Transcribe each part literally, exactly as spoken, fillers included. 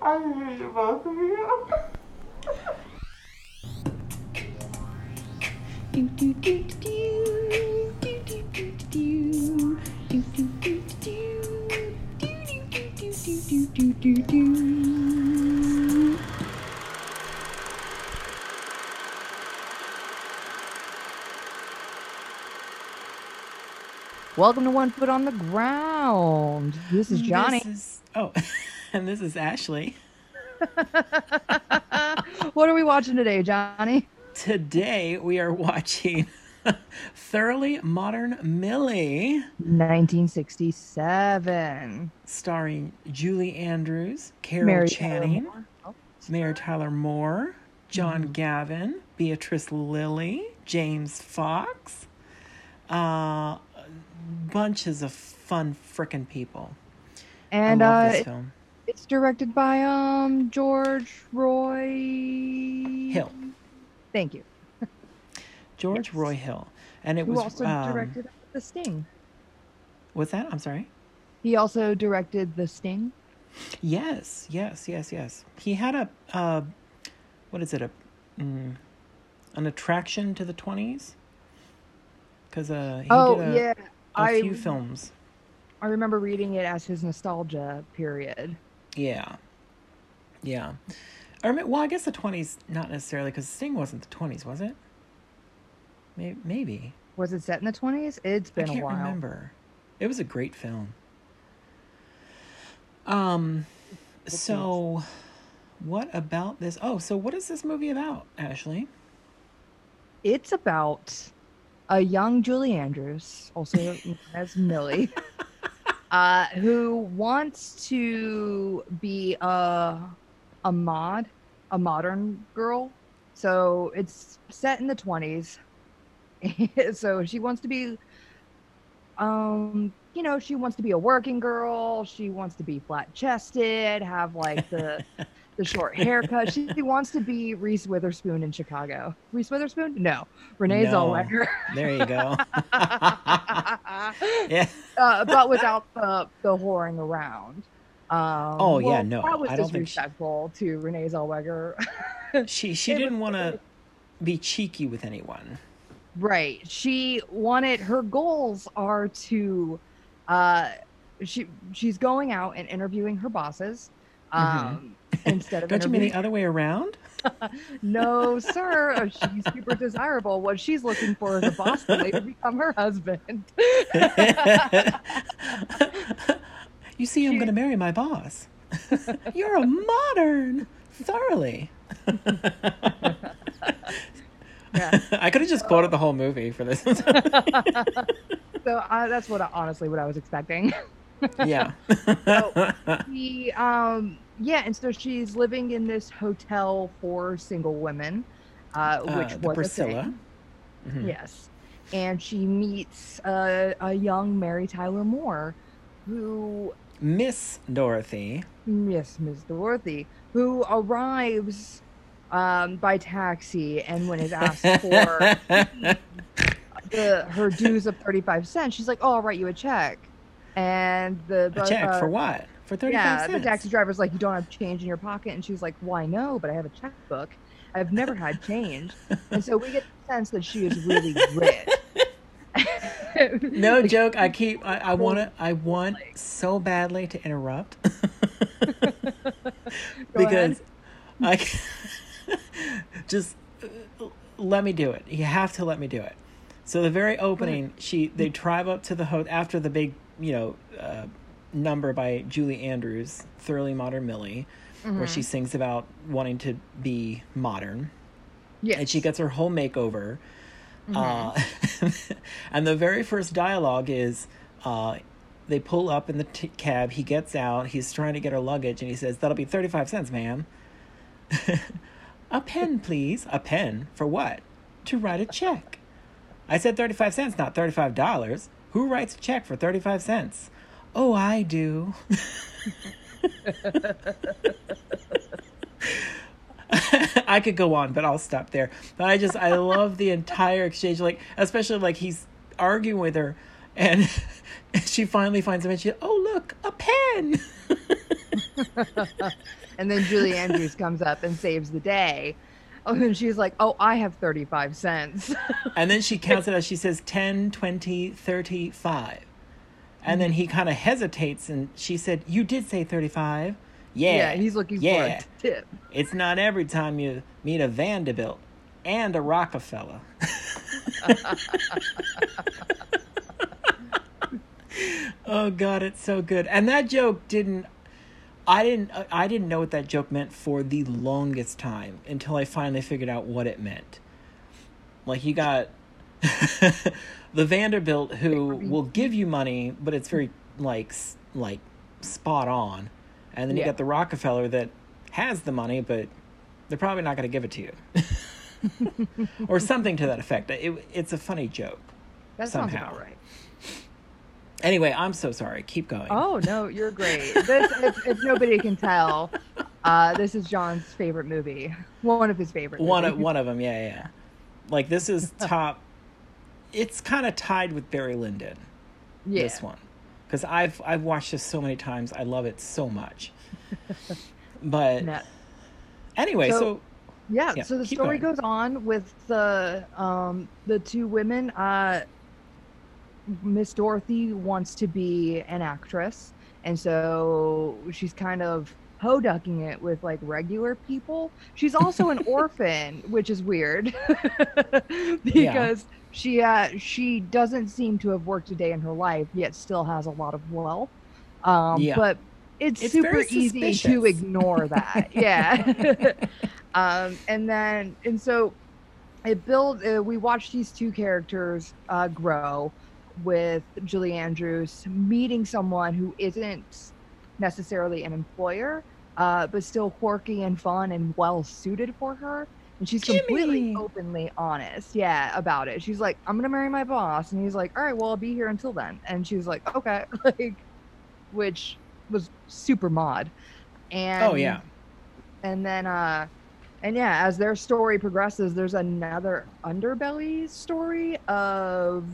I hate both of you. Do do do do do do do do do do do do do do do. Welcome to One Foot on the Ground. This is Johnny. This is, oh, and this is Ashley. What are we watching today, Johnny? Today we are watching Thoroughly Modern Millie, nineteen sixty-seven, starring Julie Andrews, Carol Mary Channing, Tyler oh. Mary Tyler Moore, John mm-hmm. Gavin, Beatrice Lillie, James Fox. Uh, bunches of fun frickin' people. And I love uh, this film. It's directed by um George Roy Hill. Thank you. George yes. Roy Hill. And it Who was also um, directed The Sting. What's that? I'm sorry. He also directed The Sting. Yes, yes, yes, yes. He had a uh, what is it? A mm, an attraction to the twenties. Because uh, he oh, did a, yeah. a I, few films. I remember reading it as his nostalgia period. Yeah. Yeah. I remember, well, I guess the twenties, not necessarily, because Sting wasn't the twenties, was it? Maybe. maybe. Was it set in the twenties? It's been I can't a while. I remember. It was a great film. Um, That's so nice. What about this? Oh, so what is this movie about, Ashley? It's about a young Julie Andrews, also known as Millie, uh, who wants to be a a mod, a modern girl. So it's set in the twenties. So she wants to be, um, you know, she wants to be a working girl. She wants to be flat-chested, have like the the short haircut. She, she wants to be Reese Witherspoon in Chicago. Reese Witherspoon? No. Renee no. Zellweger. There you go. Yeah. Uh, but without the, the whoring around. Um, oh, well, yeah, no. That was I don't disrespectful think she... to Renee Zellweger. she she didn't want to be cheeky with anyone. Right. She wanted, her goals are to, uh, she she's going out and interviewing her bosses. Um, mm-hmm. Instead of Don't you mean the other way around? No, sir. She's super desirable. What she's looking for is a boss to later become her husband. You see, she... I'm going to marry my boss. You're a modern, thoroughly. Yeah. I could have just so... quoted the whole movie for this. So uh, that's what I, honestly what I was expecting. Yeah. So he, um. Yeah, and so she's living in this hotel for single women, uh, which uh, was Priscilla. A thing. Mm-hmm. Yes, and she meets uh, a young Mary Tyler Moore, who Miss Dorothy. Yes, Miss Dorothy, who arrives um, by taxi, and when is asked for the, her dues of thirty-five cents, she's like, "Oh, I'll write you a check." And the a check uh, for what? For thirty-five yeah, cents. Yeah, the taxi driver's like, you don't have change in your pocket. And she's like, why no, but I have a checkbook. I've never had change. And so we get the sense that she is really rich. No like, joke. I keep, I, I want to, I want so badly to interrupt. Because I just uh, let me do it. You have to let me do it. So the very opening, she, they drive up to the hotel after the big, you know, uh, number by Julie Andrews, Thoroughly Modern Millie, mm-hmm. where she sings about wanting to be modern. Yes. And she gets her whole makeover. Mm-hmm. Uh, and the very first dialogue is, uh, they pull up in the t- cab, he gets out, he's trying to get her luggage, and he says, that'll be thirty-five cents, ma'am. A pen, please. A pen? For what? To write a check. I said thirty-five cents, not thirty-five dollars. Who writes a check for thirty-five cents? Oh, I do. I could go on, but I'll stop there. But I just, I love the entire exchange. Like, especially like he's arguing with her and she finally finds him and she, oh, look, a pen. And then Julie Andrews comes up and saves the day. Oh, and she's like, oh, I have thirty-five cents. And then she counts it out. She says ten, twenty, thirty-five. And then he kind of hesitates, and she said, you did say thirty-five. Yeah. Yeah, he's looking yeah. for a tip. It's not every time you meet a Vanderbilt and a Rockefeller. Oh, God, it's so good. And that joke didn't... I didn't I didn't know what that joke meant for the longest time until I finally figured out what it meant. Like, you got the Vanderbilt who will give you money, but it's very, like, like spot on. And then yeah. you got the Rockefeller that has the money, but they're probably not going to give it to you. Or something to that effect. It, it's a funny joke. That somehow. Sounds about right. Anyway, I'm so sorry. Keep going. Oh, no, you're great. This, if, if nobody can tell, uh, this is John's favorite movie. One of his favorite movies. One of, one of them, yeah, yeah. Like, this is top... It's kind of tied with Barry Lyndon, yeah. this one. Because I've, I've watched this so many times. I love it so much. But no. anyway, so... so yeah, yeah, so the story going. goes on with the, um, the two women... Uh, Miss Dorothy wants to be an actress, and so she's kind of ho-ducking it with, like, regular people. She's also an orphan, which is weird because yeah. she uh, she doesn't seem to have worked a day in her life, yet still has a lot of wealth. Um, yeah. But it's, it's super easy to ignore that. yeah. um, and then and so it built. Uh, we watched these two characters uh, grow. With Julie Andrews meeting someone who isn't necessarily an employer, uh, but still quirky and fun and well suited for her. And she's Jimmy. completely openly honest, yeah, about it. She's like, I'm gonna marry my boss. And he's like, all right, well, I'll be here until then. And she's like, okay, like, which was super mod. And oh, yeah. And then, uh, and yeah, as their story progresses, there's another underbelly story of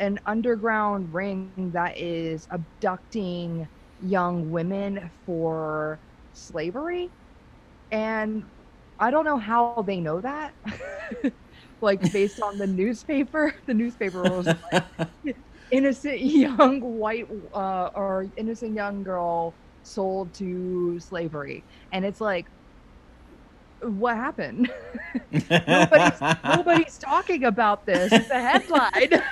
an underground ring that is abducting young women for slavery, and I don't know how they know that. Like, based on the newspaper, the newspaper was like, innocent young white uh, or innocent young girl sold to slavery, and it's like, what happened? nobody's, nobody's talking about this. It's a headline.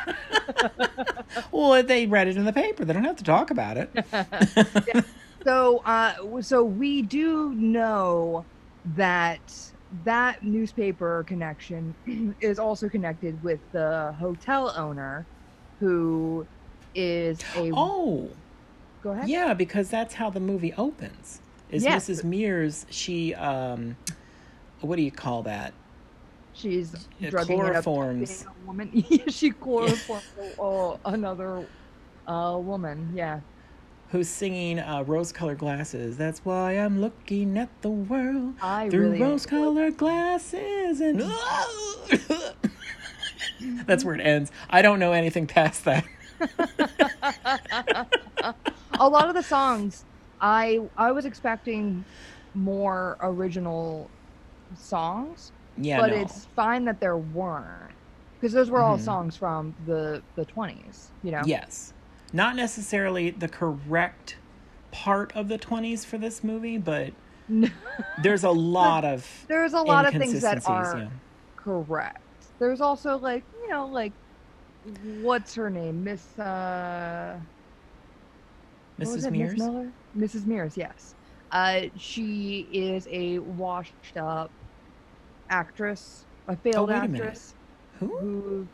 Well, if they read it in the paper, they don't have to talk about it. yeah. So, uh, so we do know that that newspaper connection is also connected with the hotel owner, who is a. Oh, go ahead. Yeah, because that's how the movie opens. Is yeah. Missus Mears? She. Um, What do you call that? She's uh, drugging chloroforms. It up a woman. She chloroforms oh, another uh, woman, yeah. Who's singing uh, rose-colored glasses. That's why I'm looking at the world I through really rose-colored glasses. And that's where it ends. I don't know anything past that. A lot of the songs, I I was expecting more original songs, yeah, but no. it's fine that there weren't, because those were mm-hmm. all songs from the the twenties, you know. Yes, not necessarily the correct part of the twenties for this movie, but there's a lot of there's a lot of things that are yeah. correct. There's also, like, you know, like, what's her name, Miss uh, Missus Mears, Miller? Missus Mears, yes. Uh, she is a washed-up actress, a failed oh, wait a actress. Minute. Who? Who?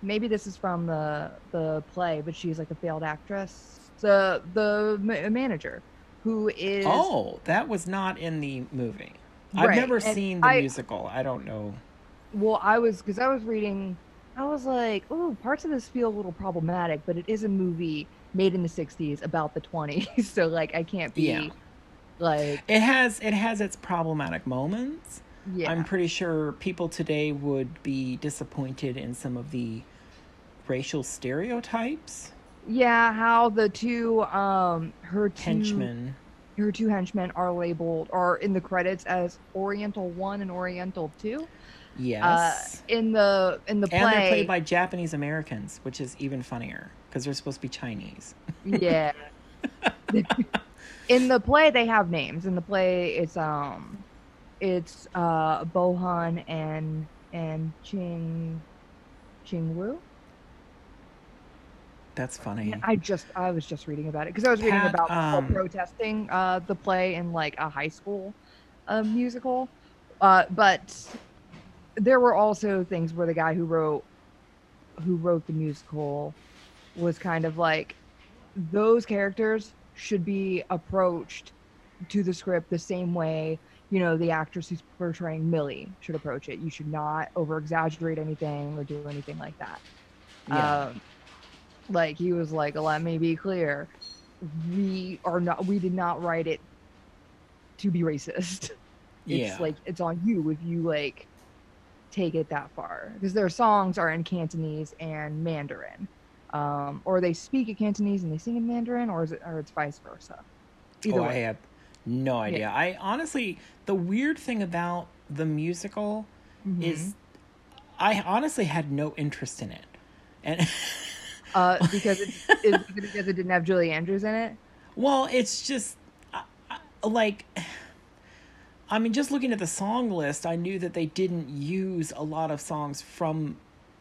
Maybe this is from the the play, but she's like a failed actress. The the ma- manager, who is. Oh, that was not in the movie. Right. I've never and seen the I, musical. I don't know. Well, I was because I was reading. I was like, oh, parts of this feel a little problematic, but it is a movie made in the sixties about the twenties, so like I can't be. Yeah. Like it has it has its problematic moments. Yeah. I'm pretty sure people today would be disappointed in some of the racial stereotypes. Yeah, how the two um her henchmen your two henchmen are labeled, are in the credits as Oriental One and Oriental Two. Yes. Uh, in the in the play, and they're played by Japanese Americans, which is even funnier because they're supposed to be Chinese. Yeah. In the play, they have names. In the play, it's um, it's uh, Bohan and and Ching, Ching Wu. That's funny. And I just I was just reading about it because I was Pat, reading about um, protesting uh, the play in like a high school uh, musical, uh, but there were also things where the guy who wrote who wrote the musical was kind of like, those characters should be approached to the script the same way, you know, the actress who's portraying Millie should approach it. You should not over exaggerate anything or do anything like that. Yeah. Um, Like, he was like, let me be clear, we are not, we did not write it to be racist. Yeah. It's like, it's on you if you, like, take it that far. Because their songs are in Cantonese and Mandarin. Um, or they speak in Cantonese and they sing in Mandarin, or is it, or it's vice versa. Either oh, way. I have no idea. Yeah. I honestly, the weird thing about the musical mm-hmm. is I honestly had no interest in it. And... Uh, because it, it because it didn't have Julie Andrews in it. Well, it's just uh, like, I mean, just looking at the song list, I knew that they didn't use a lot of songs from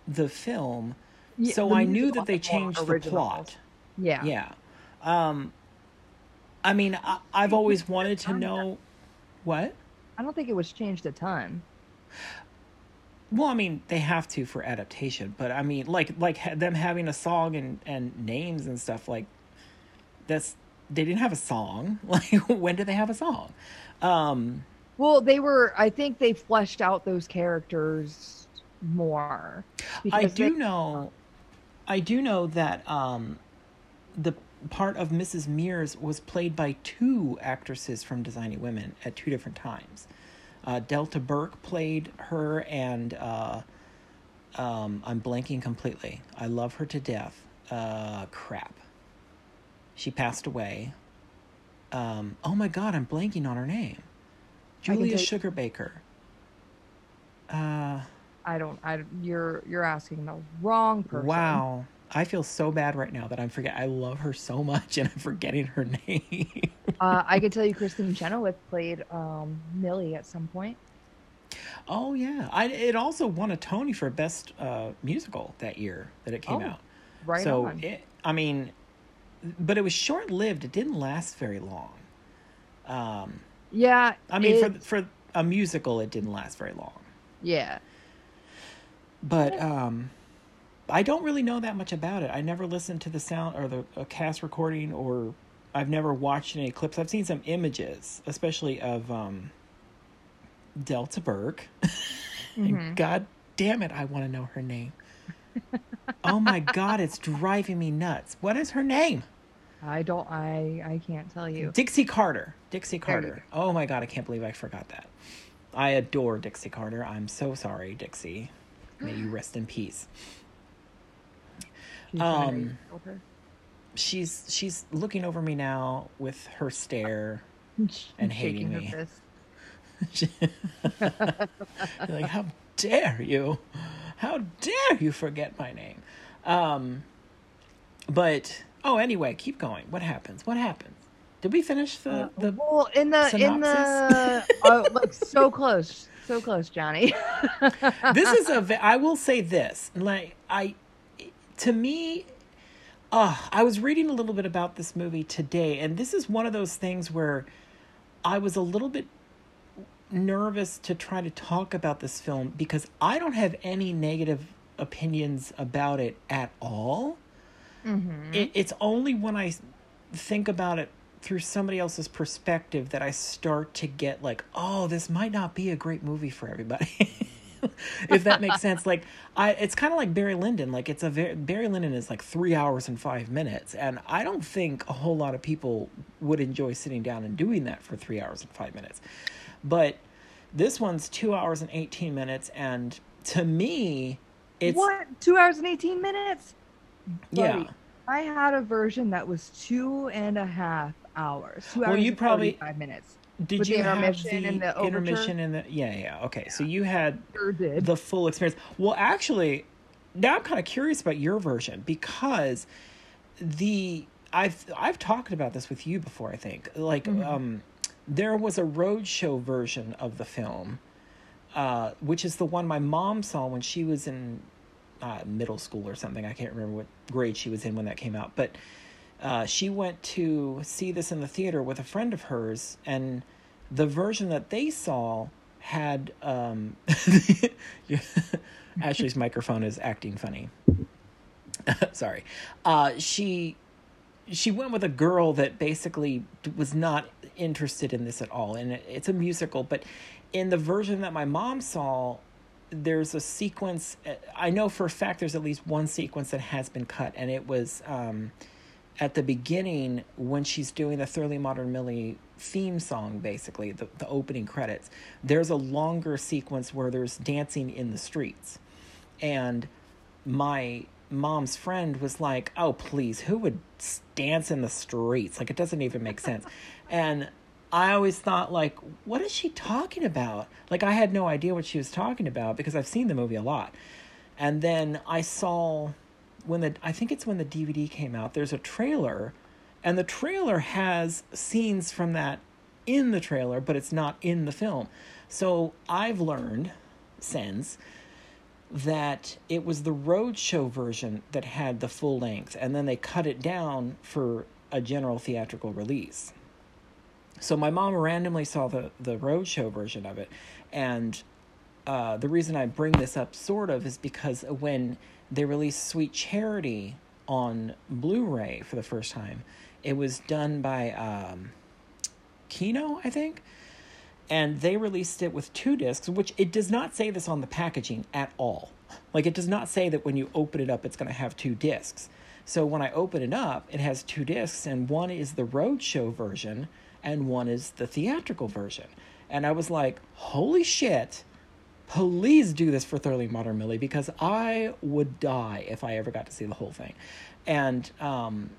the film, yeah, so the I knew that they changed originals. The plot. Yeah, yeah. Um, I mean, I, I've always wanted to know what. I don't think it was changed a ton. Well, I mean, they have to for adaptation, but I mean, like, like them having a song and, and names and stuff, like, that's, they didn't have a song. Like, when did they have a song? Um, well, they were, I think they fleshed out those characters more. I do they, know, I do know that um, the part of Missus Mears was played by two actresses from Designing Women at two different times. Uh, Delta Burke played her, and uh, um, I'm blanking completely. I love her to death. Uh, crap. She passed away. Um, oh my God, I'm blanking on her name. Julia take... Sugarbaker. Uh, I don't. I you're you're asking the wrong person. Wow, I feel so bad right now that I'm forget. I love her so much, and I'm forgetting her name. Uh, I could tell you Kristen Chenoweth played um, Millie at some point. Oh, yeah. I, it also won a Tony for Best uh, Musical that year that it came oh, out. Right so on. It, I mean, but it was short-lived. It didn't last very long. Um, yeah. I mean, it, for for a musical, it didn't last very long. Yeah. But um, I don't really know that much about it. I never listened to the sound or the uh, cast recording, or... I've never watched any clips. I've seen some images, especially of um, Delta Burke. Mm-hmm. And God damn it, I want to know her name. Oh my God, it's driving me nuts. What is her name? I don't, I, I can't tell you. Dixie Carter. Dixie Carter. Oh my God, I can't believe I forgot that. I adore Dixie Carter. I'm so sorry, Dixie. May you rest in peace. She's um. She's she's looking over me now with her stare and hating me. Her fist. Like, how dare you? How dare you forget my name? Um, but oh, anyway, keep going. What happens? What happens? Did we finish the the well in the synopsis? in the oh, like so close, so close, Johnny. This is a. I will say this, like I, to me. Uh, I was reading a little bit about this movie today, and this is one of those things where I was a little bit nervous to try to talk about this film because I don't have any negative opinions about it at all. Mm-hmm. It, it's only when I think about it through somebody else's perspective that I start to get like, oh, this might not be a great movie for everybody. If that makes sense. Like, I, it's kind of like Barry Lyndon. Like, it's a very, Barry Lyndon is like three hours and five minutes. And I don't think a whole lot of people would enjoy sitting down and doing that for three hours and five minutes. But this one's two hours and eighteen minutes. And to me, it's... What? Two hours and eighteen minutes? Buddy, yeah. I had a version that was two and a half hours. Two well, hours you probably five minutes. Did with you the intermission have the and the intermission and the yeah yeah okay yeah. So you had sure did. The full experience. Well, actually, now I'm kind of curious about your version because the I've I've talked about this with you before. I think like mm-hmm. um, there was a roadshow version of the film, uh, which is the one my mom saw when she was in uh, middle school or something. I can't remember what grade she was in when that came out, but. Uh, she went to see this in the theater with a friend of hers, and the version that they saw had um, Ashley's microphone is acting funny. Sorry, uh, she she went with a girl that basically was not interested in this at all, and it, it's a musical. But in the version that my mom saw, there's a sequence. I know for a fact there's at least one sequence that has been cut, and it was. Um, At the beginning, when she's doing the Thoroughly Modern Millie theme song, basically, the, the opening credits, there's a longer sequence where there's dancing in the streets. And my mom's friend was like, oh, please, who would dance in the streets? Like, it doesn't even make sense. And I always thought, like, what is she talking about? Like, I had no idea what she was talking about because I've seen the movie a lot. And then I saw... When the I think it's when the D V D came out, there's a trailer, and the trailer has scenes from that in the trailer, but it's not in the film. So I've learned since that it was the roadshow version that had the full length, and then they cut it down for a general theatrical release. So my mom randomly saw the, the roadshow version of it, and uh, the reason I bring this up sort of is because when... they released Sweet Charity on Blu-ray for the first time. It was done by um, Kino, I think. And they released it with two discs, which it does not say this on the packaging at all. Like, it does not say that when you open it up, it's going to have two discs. So when I open it up, it has two discs, and one is the roadshow version, and one is the theatrical version. And I was like, holy shit. Please do this for Thoroughly Modern Millie because I would die if I ever got to see the whole thing. And um,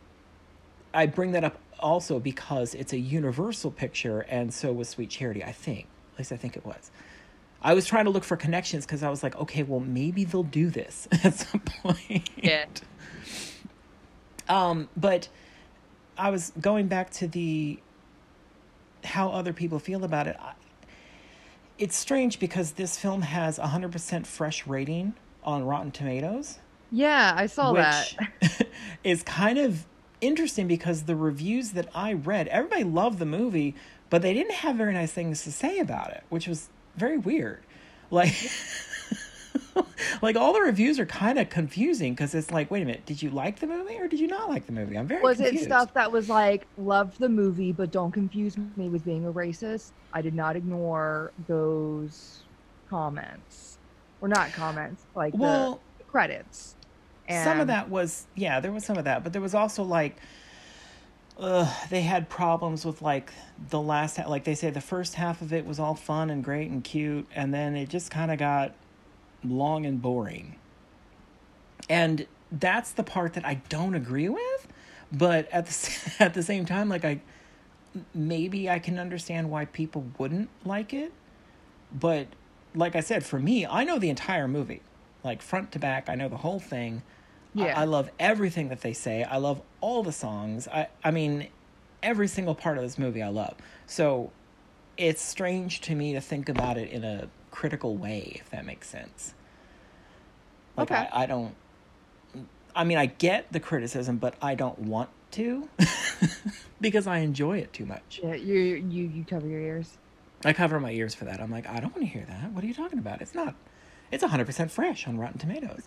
I bring that up also because it's a Universal picture, and so was Sweet Charity, I think. At least I think it was. I was trying to look for connections because I was like, okay, well, maybe they'll do this at some point. Yeah. Um, but I was going back to the how other people feel about it. I, It's strange because this film has a hundred percent fresh rating on Rotten Tomatoes. Yeah, I saw which that. Is kind of interesting because the reviews that I read, everybody loved the movie, but they didn't have very nice things to say about it, which was very weird. Like, like all the reviews are kind of confusing because it's like, wait a minute, did you like the movie or did you not like the movie? I'm very was confused. It stuff that was like, loved the movie, but don't confuse me with being a racist. I did not ignore those comments, or not comments, like well, the credits. And some of that was, yeah, there was some of that, but there was also like, uh, they had problems with like the last, like they say the first half of it was all fun and great and cute, and then it just kind of got long and boring. And that's the part that I don't agree with, but at the at the same time, like I maybe I can understand why people wouldn't like it. But like I said, for me, I know the entire movie, like front to back. I know the whole thing. Yeah. I, I love everything that they say. I love all the songs. I, I mean, every single part of this movie I love. So it's strange to me to think about it in a critical way, if that makes sense. Like, okay. I, I don't, I mean, I get the criticism, but I don't want to. Because I enjoy it too much. Yeah, you you you cover your ears. I cover my ears for that. I'm like, I don't want to hear that. What are you talking about? It's not. It's one hundred percent fresh on Rotten Tomatoes,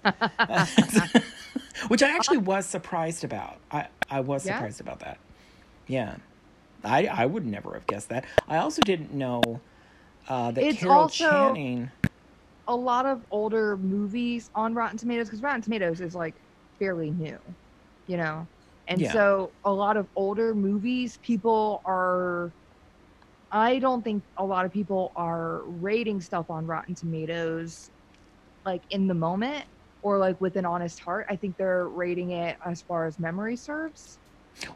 which I actually was surprised about. I, I was yeah. surprised about that. Yeah, I I would never have guessed that. I also didn't know uh, that it's Carol also Channing. A lot of older movies on Rotten Tomatoes because Rotten Tomatoes is like fairly new, you know. And yeah. So a lot of older movies, people are, I don't think a lot of people are rating stuff on Rotten Tomatoes, like in the moment or like with an honest heart. I think they're rating it as far as memory serves.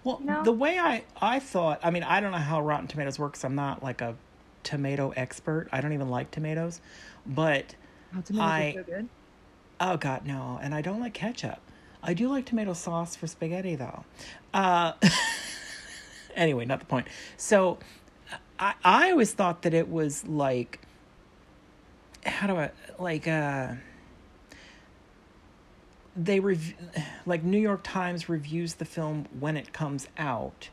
Well, you know? the way I, I thought, I mean, I don't know how Rotten Tomatoes works. I'm not like a tomato expert. I don't even like tomatoes. But oh, tomatoes I... are so good. Oh, God, no. And I don't like ketchup. I do like tomato sauce for spaghetti, though. Uh, anyway, not the point. So I, I always thought that it was like, how do I, like, uh, they, rev- like, New York Times reviews the film when it comes out.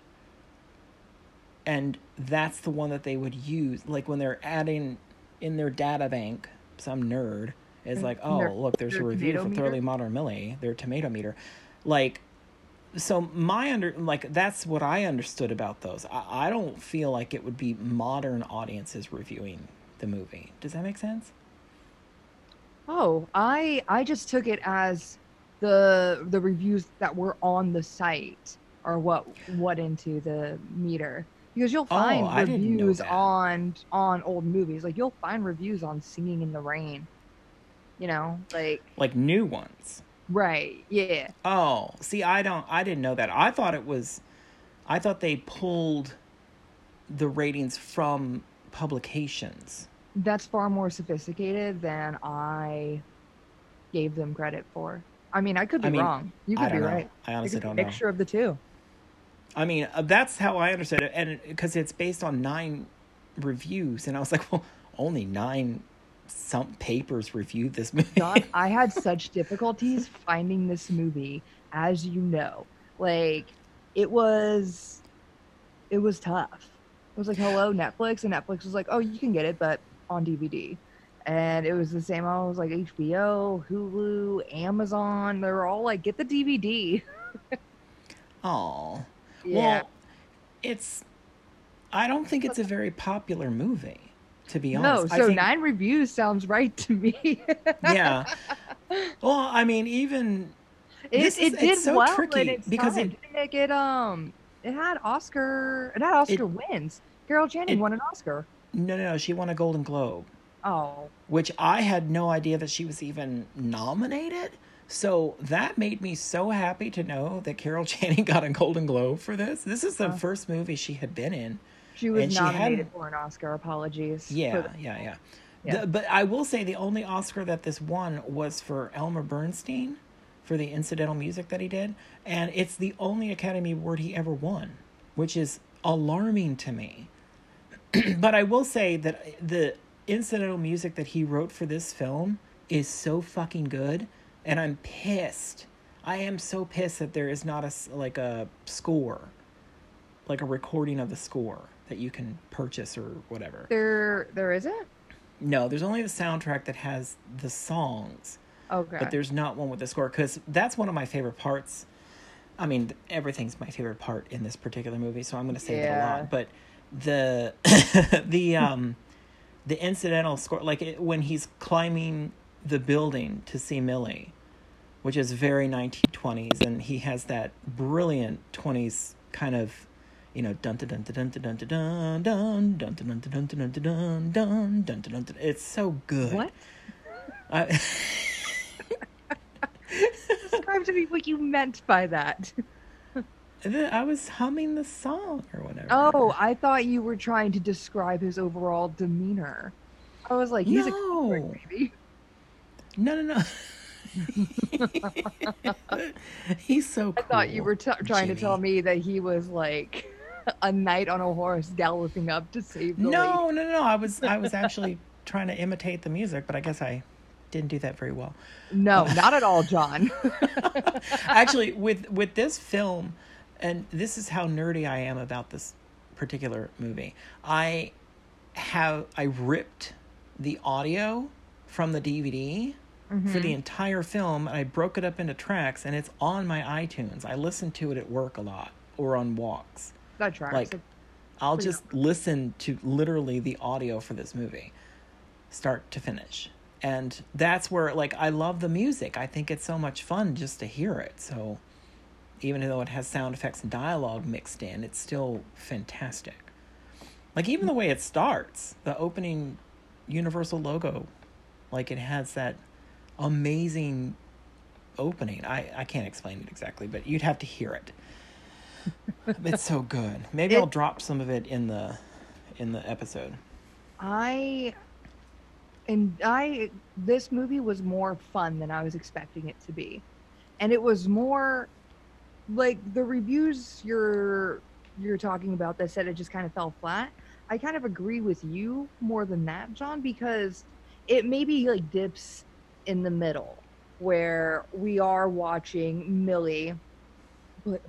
And that's the one that they would use, like, when they're adding in their data bank, some nerd is like, oh, their, look, there's a review for meter. Thoroughly Modern Millie, their tomato meter. Like, so my under, like, that's what I understood about those. I, I don't feel like it would be modern audiences reviewing the movie. Does that make sense? Oh, I I just took it as the the reviews that were on the site are what went into the meter. Because you'll find oh, reviews on on old movies. Like, you'll find reviews on Singing in the Rain. You know, like... Like new ones. Right, yeah. Oh, see, I don't... I didn't know that. I thought it was... I thought they pulled the ratings from publications. That's far more sophisticated than I gave them credit for. I mean, I could be I mean, wrong. You could be know. right. I honestly don't know. It's a mixture of the two. I mean, that's how I understood it. And because it's based on nine reviews. And I was like, well, only nine... some papers reviewed this movie. God, I had such difficulties finding this movie, as you know. Like, it was, it was tough. It was like, hello, Netflix. And Netflix was like, oh, you can get it, but on D V D. And it was the same. I was like, H B O, Hulu, Amazon. They were all like, get the D V D. Oh. Yeah. Well, it's, I don't think it's a very popular movie. To be honest. No, so I think, nine reviews sounds right to me. Yeah. Well, I mean, even it, this is, it did it's so well tricky it's because it, it um it had Oscar it had Oscar it, wins. Carol Channing it, won an Oscar. No, no, no, she won a Golden Globe. Oh. Which I had no idea that she was even nominated. So that made me so happy to know that Carol Channing got a Golden Globe for this. This is the oh. first movie she had been in. She was and nominated she for an Oscar. Apologies. Yeah, yeah, yeah. yeah. The, but I will say the only Oscar that this won was for Elmer Bernstein, for the incidental music that he did. And it's the only Academy Award he ever won, which is alarming to me. But I will say that the incidental music that he wrote for this film is so fucking good. And I'm pissed. I am so pissed that there is not a, like a score, like a recording of the score that you can purchase or whatever. There, there isn't? No, there's only the soundtrack that has the songs. Okay. But there's not one with the score, because that's one of my favorite parts. I mean, everything's my favorite part in this particular movie, so I'm going to say yeah. that a lot. But the the um, the incidental score, like it, when he's climbing the building to see Millie, which is very nineteen twenties, and he has that brilliant twenties kind of, you know, dun dun dun dun dun dun dun dun dun dun dun dun dun dun dun. It's so good. What? Describe to me what you meant by that. I was humming the song or whatever. Oh, I thought you were trying to describe his overall demeanor. I was like, he's a coward, baby. No, no, no. He's so cool. I thought you were trying to tell me that he was like a knight on a horse galloping up to save Millie. No, no, no. I was I was actually trying to imitate the music, but I guess I didn't do that very well. No, uh, not at all, John. Actually, with, with this film, and this is how nerdy I am about this particular movie, I have I ripped the audio from the D V D mm-hmm. for the entire film, and I broke it up into tracks, and it's on my iTunes. I listen to it at work a lot, or on walks. That tracks. Like, I'll just listen to literally the audio for this movie, start to finish. And that's where, like, I love the music. I think it's so much fun just to hear it. So even though it has sound effects and dialogue mixed in, it's still fantastic. Like, even the way it starts, the opening Universal logo, like, it has that amazing opening. I, I can't explain it exactly, but you'd have to hear it. It's so good. Maybe it, I'll drop some of it in the in the episode. I and I this movie was more fun than I was expecting it to be. And it was more like the reviews you're you're talking about that said it just kind of fell flat. I kind of agree with you more than that, John, because it maybe like dips in the middle where we are watching Millie,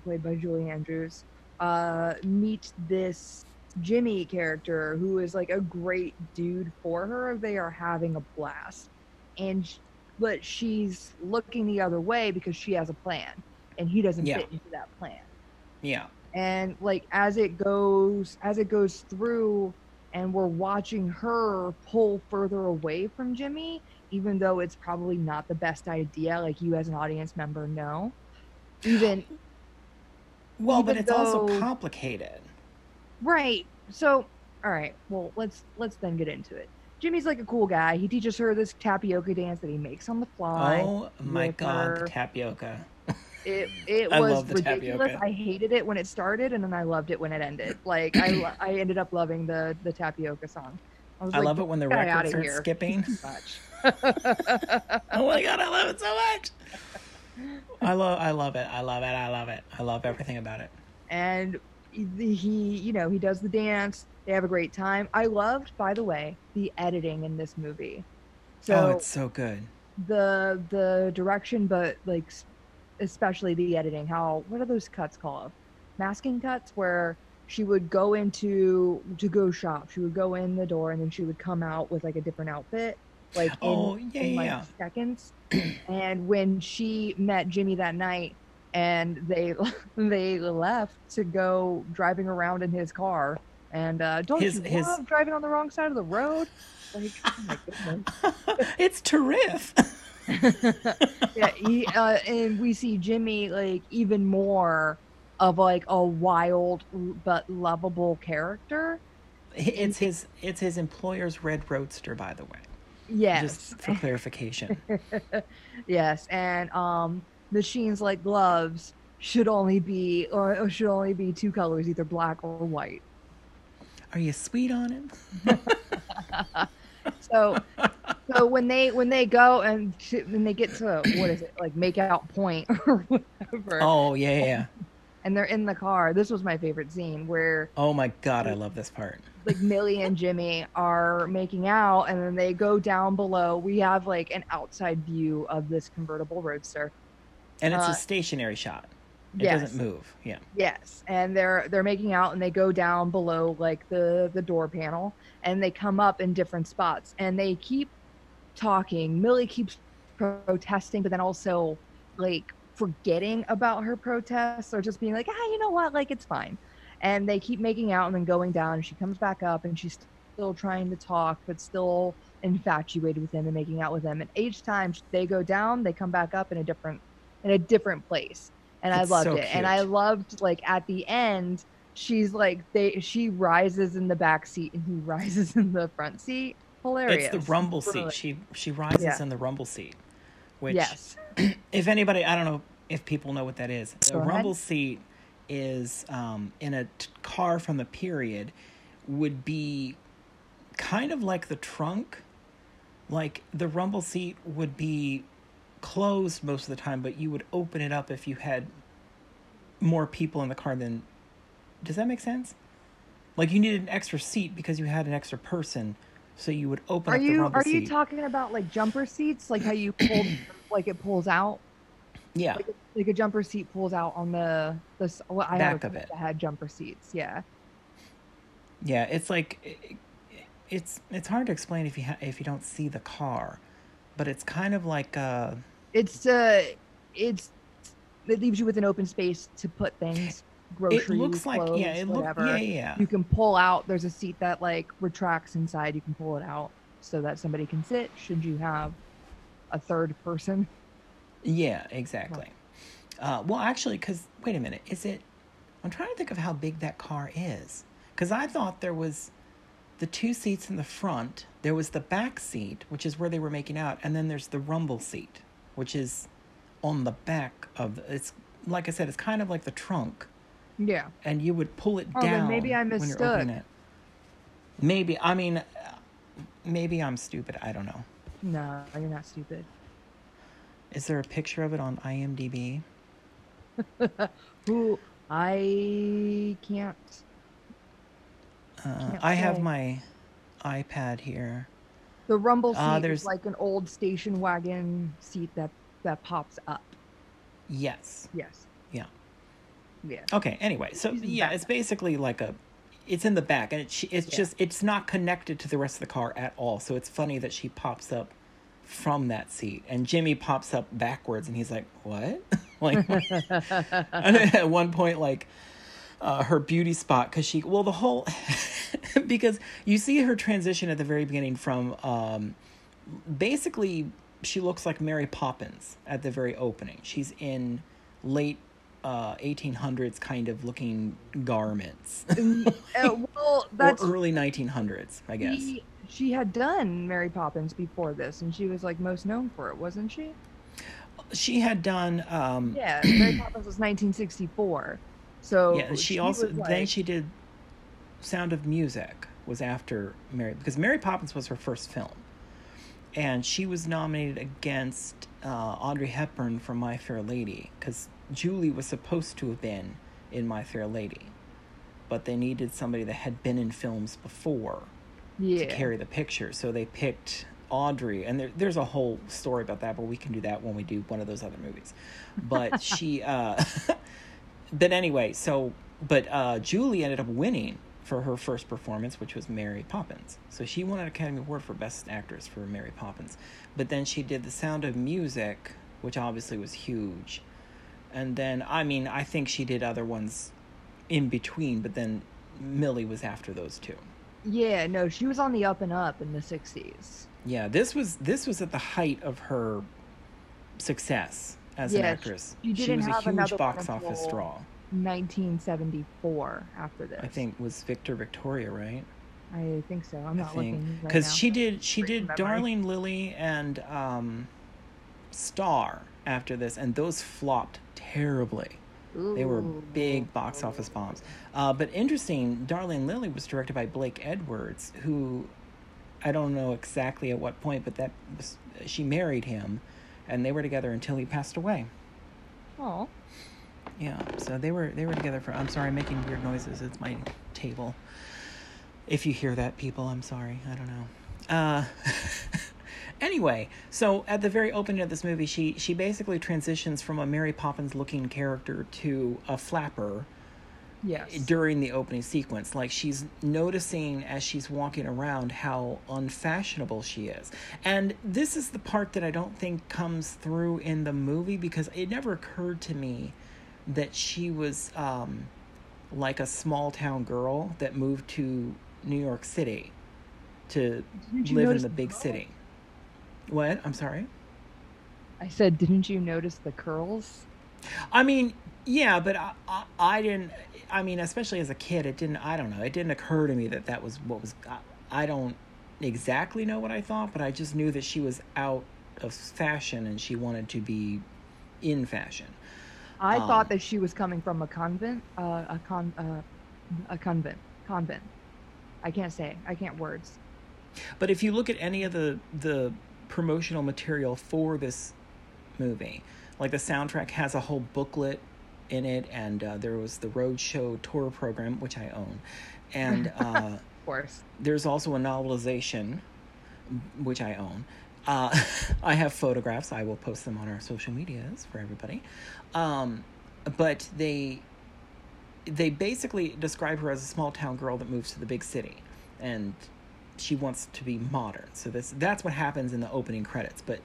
played by Julie Andrews, uh, meet this Jimmy character who is like a great dude for her. They are having a blast, and she, but she's looking the other way because she has a plan, and he doesn't yeah. fit into that plan. Yeah. And like as it goes, as it goes through, and we're watching her pull further away from Jimmy, even though it's probably not the best idea. Like you as an audience member know. Even. Well, even but it's though, also complicated. Right. So, all right. Well, let's let's then get into it. Jimmy's like a cool guy. He teaches her this tapioca dance that he makes on the fly. Oh my God, her. the tapioca. It it I was ridiculous. Tapioca. I hated it when it started, and then I loved it when it ended. Like I lo- I ended up loving the the tapioca song. I, was I like, love it when the records are skipping. Oh my God, I love it so much. I love I love it. I love it. I love it. I love everything about it. And he, you know, he does the dance. They have a great time. I loved, by the way, the editing in this movie. So oh, it's so good. The the direction, but like especially the editing. How what are those cuts called? Masking cuts, where she would go into to go shop. She would go in the door, and then she would come out with like a different outfit. Like in, oh, yeah, in like yeah. seconds. And when she met Jimmy that night and they they left to go driving around in his car, and uh don't his, you his... love driving on the wrong side of the road? Like, oh my goodness. It's terrific. Yeah, he, uh, and we see Jimmy like even more of like a wild but lovable character. It's his it's his employer's red roadster, by the way. Yes. Just for clarification. Yes, and um, machines like gloves should only be or, or should only be two colors, either black or white. Are you sweet on him? so, so when they when they go and sh- when they get to what is it like make out point or whatever? Oh yeah, yeah. And they're in the car. This was my favorite scene where. Oh my God, I love this part. Like Millie and Jimmy are making out, and then they go down below. We have like an outside view of this convertible roadster, and it's uh, a stationary shot. It yes. doesn't move. Yeah. Yes, and they're they're making out, and they go down below like the the door panel, and they come up in different spots, and they keep talking. Millie keeps protesting, but then also like forgetting about her protests, or just being like, ah, you know what, like it's fine. And they keep making out and then going down, and she comes back up, and she's still trying to talk, but still infatuated with him and making out with him. And each time they go down, they come back up in a different, in a different place. And it's I loved so it. Cute. And I loved like at the end, she's like they she rises in the back seat and he rises in the front seat. Hilarious. It's the rumble Brilliant. seat. She she rises yeah. in the rumble seat. Which yes. if anybody, I don't know if people know what that is. The go rumble ahead. seat. Is um, in a t- car from the period would be kind of like the trunk. Like the rumble seat would be closed most of the time, but you would open it up if you had more people in the car than... Does that make sense? Like you needed an extra seat because you had an extra person, so you would open are up you, the rumble are seat. Are you talking about like jumper seats? Like how you pull, like it pulls out? Yeah. Like, like a jumper seat pulls out on the, the well, I back of it. I had jumper seats. Yeah. Yeah. It's like, it, it's, it's hard to explain if you, ha- if you don't see the car, but it's kind of like, uh, it's, uh, it's, it leaves you with an open space to put things, groceries, it looks like, clothes, yeah, it whatever. Look, yeah, yeah. You can pull out, there's a seat that like retracts inside. You can pull it out so that somebody can sit should you have a third person. Yeah, exactly. Uh, well, actually, because, wait a minute, is it, I'm trying to think of how big that car is. Because I thought there was the two seats in the front, there was the back seat, which is where they were making out, and then there's the rumble seat, which is on the back of, it's, like I said, it's kind of like the trunk, Yeah. And you would pull it oh, down. Maybe I mistook. When you're opening it. Maybe. I mean, maybe I'm stupid. I don't know. No, you're not stupid. Is there a picture of it on I M D B? Ooh, I can't. Uh, can't I have say. my iPad here. The rumble seat uh, is like an old station wagon seat that, that pops up. Yes. Yes. Yeah. Yeah. Okay. Anyway, so it's yeah, it's basically like a, it's in the back, and it, it's yeah. just it's not connected to the rest of the car at all. So it's funny that she pops up from that seat, and Jimmy pops up backwards, and he's like, "What?" Like at one point, like uh, her beauty spot, because she well the whole because you see her transition at the very beginning from um, basically she looks like Mary Poppins at the very opening. She's in late. Uh, eighteen hundreds kind of looking garments. uh, well, that's or early nineteen hundreds, I guess. She, she had done Mary Poppins before this, and she was like most known for it, wasn't she? She had done. Um, yeah, Mary Poppins was nineteen sixty-four. So yeah, she, she also like, then she did Sound of Music was after Mary because Mary Poppins was her first film, and she was nominated against uh, Audrey Hepburn for My Fair Lady because. Julie was supposed to have been in My Fair Lady, but they needed somebody that had been in films before yeah. to carry the picture. So they picked Audrey, and there, there's a whole story about that, but we can do that when we do one of those other movies. But she, uh, but anyway, so, but uh, Julie ended up winning for her first performance, which was Mary Poppins. So she won an Academy Award for Best Actress for Mary Poppins. But then she did The Sound of Music, which obviously was huge. And then, I mean, I think she did other ones in between, but then Millie was after those two. Yeah, no, she was on the up and up in the sixties. Yeah, this was this was at the height of her success as yeah, an actress. She, she, she was a huge box office draw. nineteen seventy-four after this. I think was Victor Victoria, right? I think so. I'm not looking right now. 'Cause she did she did Darling Lily and um, Star after this, and those flopped terribly. Ooh. They were big box office bombs. Uh, but interesting, Darling Lily was directed by Blake Edwards, who I don't know exactly at what point, but that was, she married him, and they were together until he passed away. Oh. Yeah, so they were they were together for... I'm sorry, I'm making weird noises. It's my table. If you hear that, people, I'm sorry. I don't know. Uh... Anyway, so at the very opening of this movie, she, she basically transitions from a Mary Poppins-looking character to a flapper yes. during the opening sequence. Like, she's noticing as she's walking around how unfashionable she is. And this is the part that I don't think comes through in the movie, because it never occurred to me that she was, um, like, a small-town girl that moved to New York City to live in the big city. What? I'm sorry? I said, didn't you notice the curls? I mean, yeah, but I, I, I didn't, I mean, especially as a kid, it didn't, I don't know, it didn't occur to me that that was what was, I, I don't exactly know what I thought, but I just knew that she was out of fashion and she wanted to be in fashion. I um, thought that she was coming from a convent, uh, a con, uh, a convent, convent. I can't say, I can't words. But if you look at any of the, the, promotional material for this movie, like the soundtrack has a whole booklet in it, and uh, there was the Roadshow tour program, which I own, and uh, of course there's also a novelization, which I own. uh, I have photographs. I will post them on our social medias for everybody. Um, but they they basically describe her as a small town girl that moves to the big city, and she wants to be modern. So this that's what happens in the opening credits. But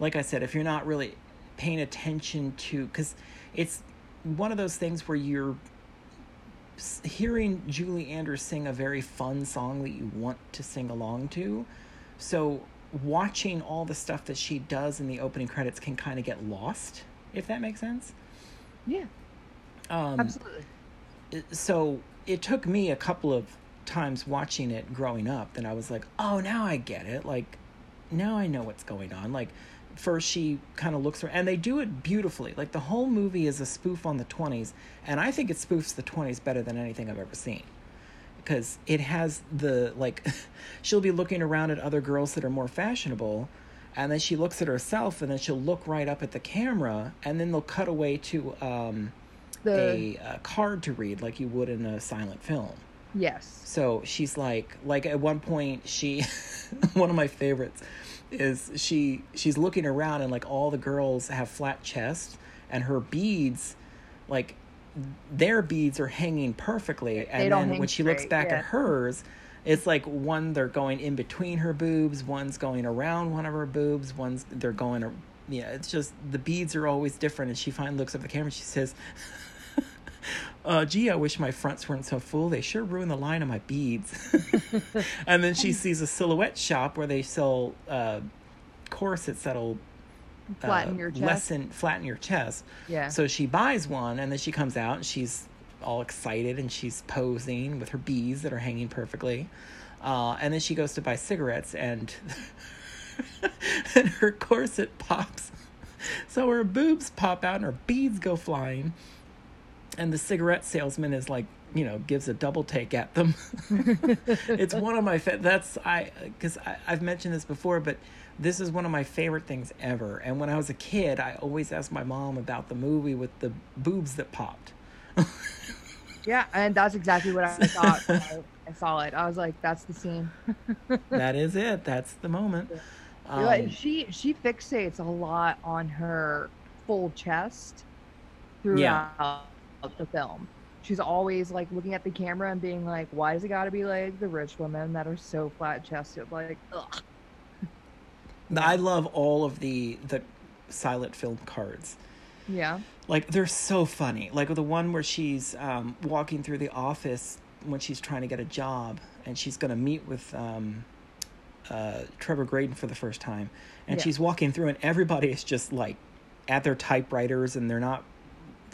like I said, if you're not really paying attention to... Because it's one of those things where you're hearing Julie Andrews sing a very fun song that you want to sing along to. So watching all the stuff that she does in the opening credits can kind of get lost, if that makes sense. Yeah. Um, Absolutely. So it took me a couple of times watching it growing up, then I was like, oh, now I get it. Like, now I know what's going on. Like, first she kind of looks through, and they do it beautifully. Like, the whole movie is a spoof on the twenties, and I think it spoofs the twenties better than anything I've ever seen, because it has the, like, she'll be looking around at other girls that are more fashionable, and then she looks at herself, and then she'll look right up at the camera, and then they'll cut away to um, the... a, a card to read, like you would in a silent film. Yes. So she's like, like at one point, she, one of my favorites is she, she's looking around, and like all the girls have flat chests, and her beads, like their beads are hanging perfectly. And then when she straight, looks back yeah. at hers, it's like one, they're going in between her boobs. One's going around one of her boobs. One's, they're going, yeah, it's just, the beads are always different. And she finally looks up at the camera and she says, Uh, gee, I wish my fronts weren't so full. They sure ruined the line of my beads. And then she sees a silhouette shop where they sell uh, corsets that'll uh, flatten your chest. Lessen, flatten your chest. Yeah. So she buys one, and then she comes out, and she's all excited, and she's posing with her beads that are hanging perfectly. Uh, and then she goes to buy cigarettes, and and her corset pops. So her boobs pop out, and her beads go flying. And the cigarette salesman is like, you know, gives a double take at them. It's one of my, fa- that's, I, because I've mentioned this before, but this is one of my favorite things ever. And when I was a kid, I always asked my mom about the movie with the boobs that popped. Yeah, and that's exactly what I thought when I, I saw it. I was like, that's the scene. That is it. That's the moment. Um, like, she, she fixates a lot on her full chest throughout. Yeah. The film, she's always like looking at the camera and being like, why does it gotta be like the rich women that are so flat chested? Like, ugh. I love all of the the silent film cards. Yeah, like they're so funny. Like the one where she's um walking through the office when she's trying to get a job, and she's gonna meet with um uh Trevor Graydon for the first time, and yeah. she's walking through, and everybody is just like at their typewriters, and they're not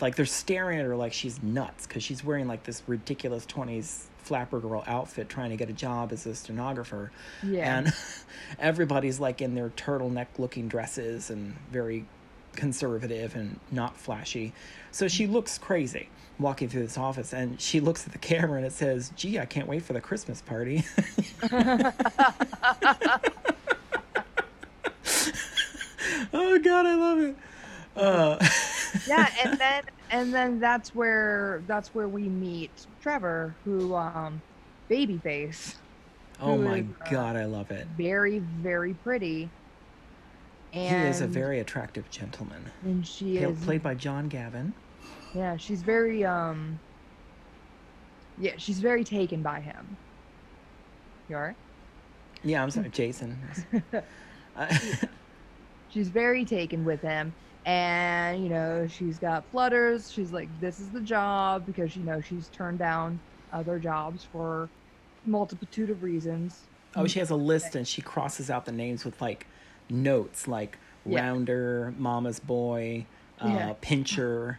like, they're staring at her like she's nuts, because she's wearing like this ridiculous twenties flapper girl outfit trying to get a job as a stenographer. Yeah. And everybody's like in their turtleneck looking dresses and very conservative and not flashy. So she looks crazy walking through this office, and she looks at the camera and it says, gee, I can't wait for the Christmas party. Oh, God, I love it. Uh yeah, and then and then that's where that's where we meet Trevor, who um Babyface. Oh my is, God, uh, I love it. Very, very pretty. And he is a very attractive gentleman. And she P- is played by John Gavin. Yeah, she's very um yeah, she's very taken by him. You alright? Yeah, I'm sorry, Jason. uh, she's very taken with him. And, you know, she's got flutters. She's like, this is the job, because, you know, she's turned down other jobs for multitude of reasons. Oh, she has a list, and she crosses out the names with, like, notes, like yeah. Rounder, Mama's Boy, uh, yeah. Pincher.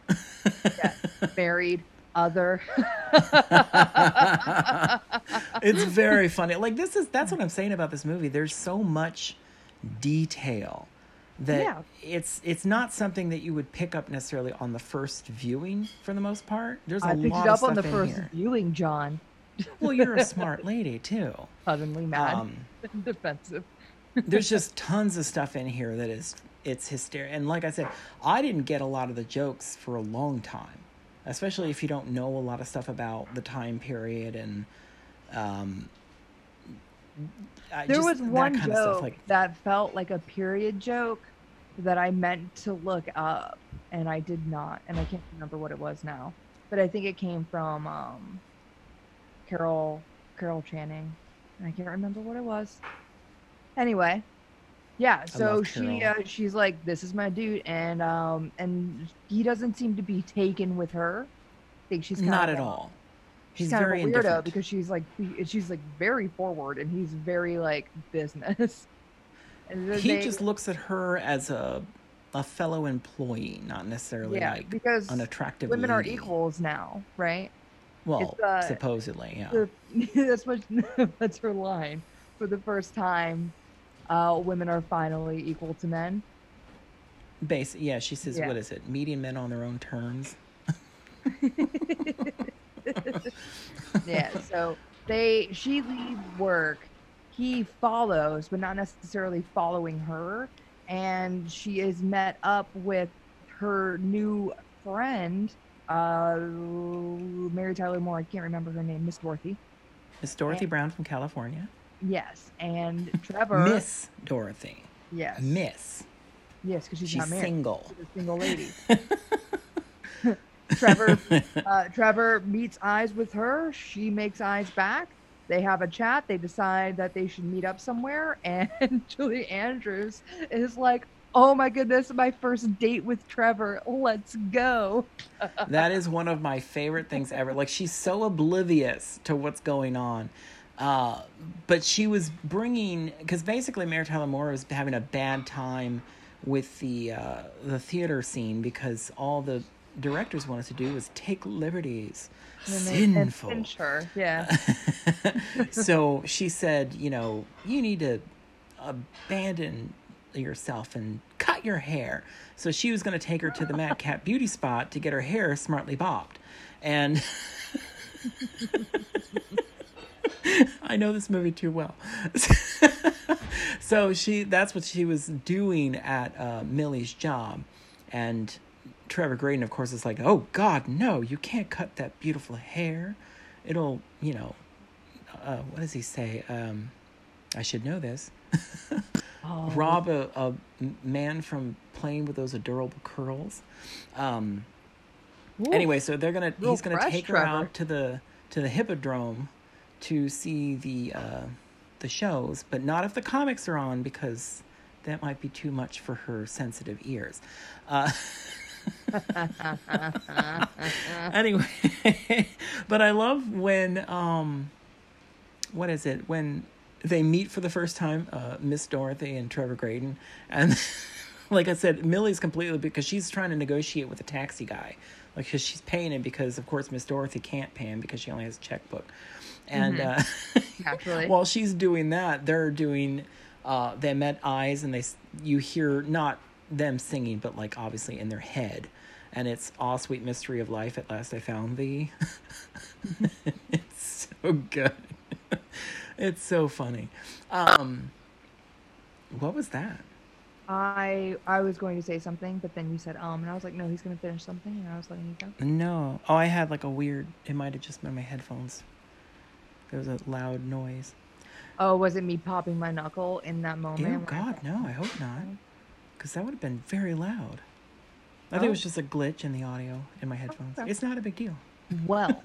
Yeah. Married, other. It's very funny. Like, this is, that's what I'm saying about this movie. There's so much detail. That yeah. it's it's not something that you would pick up necessarily on the first viewing, for the most part. There's a I lot picked it up of stuff on the first here. Viewing, John. Well, you're a smart lady too. Suddenly mad, um, defensive. There's just tons of stuff in here that is it's hysterical. And like I said, I didn't get a lot of the jokes for a long time, especially if you don't know a lot of stuff about the time period and. Um, I there just, was one joke stuff, like... that felt like a period joke that I meant to look up, and I did not, and I can't remember what it was now, but I think it came from um, Carol Carol Channing, and I can't remember what it was. Anyway, yeah, so she uh, she's like, this is my dude, and um, and he doesn't seem to be taken with her. I think she's not at all. She's, she's kind very of a weirdo, because she's like she's like very forward, and he's very like business. And he they, just looks at her as a a fellow employee, not necessarily yeah, like because unattractive. Women lady. Are equals now, right? Well, uh, supposedly, yeah. The, that's what that's her line. For the first time, uh, women are finally equal to men. Base, yeah, she says, yeah. What is it? Meeting men on their own terms. Yeah, so they she leaves work. He follows, but not necessarily following her. And she is met up with her new friend, uh, Mary Tyler Moore. I can't remember her name. Miss Dorothy. Miss Dorothy and, Brown from California. Yes. And Trevor. Miss Dorothy. Yes. Miss. Yes, because she's, she's not married. Single. She's a single lady. Trevor, uh, Trevor meets eyes with her. She makes eyes back. They have a chat. They decide that they should meet up somewhere. And Julie Andrews is like, oh my goodness, my first date with Trevor. Let's go. That is one of my favorite things ever. Like, she's so oblivious to what's going on. Uh, but she was bringing, because basically Mary Tyler Moore was having a bad time with the uh, the theater scene, because all the directors wanted to do was take liberties. Sinful. And her. Yeah. So she said, you know, you need to abandon yourself and cut your hair. So she was going to take her to the Mad Cat Beauty Spot to get her hair smartly bobbed. And I know this movie too well. So she that's what she was doing at uh, Millie's job. And Trevor Graydon, of course, is like, oh, God, no, you can't cut that beautiful hair. It'll, you know, uh, what does he say? Um, I should know this. Oh. Rob a, a man from playing with those adorable curls. Um, anyway, so they're gonna he's going to take Trevor. her out to the to the Hippodrome to see the uh, the shows, but not if the comics are on, because that might be too much for her sensitive ears. Uh Anyway, but I love when um, what is it when they meet for the first time, uh, Miss Dorothy and Trevor Graydon, and like I said, Millie's completely, because she's trying to negotiate with a taxi guy, like, because she's paying him, because of course Miss Dorothy can't pay him because she only has a checkbook, and mm-hmm. uh, Actually. While she's doing that, they're doing uh, they met eyes, and they you hear not. them singing, but like obviously in their head, and it's all sweet mystery of life. At last I found thee. It's so good. It's so funny. Um, what was that? I I was going to say something, but then you said um, and I was like, no, he's going to finish something, and I was letting you go. No, oh, I had like a weird. It might have just been my headphones. There was a loud noise. Oh, was it me popping my knuckle in that moment? Oh God, I no! I hope not. Because that would have been very loud. I oh. think it was just a glitch in the audio in my headphones. Okay. It's not a big deal. Well,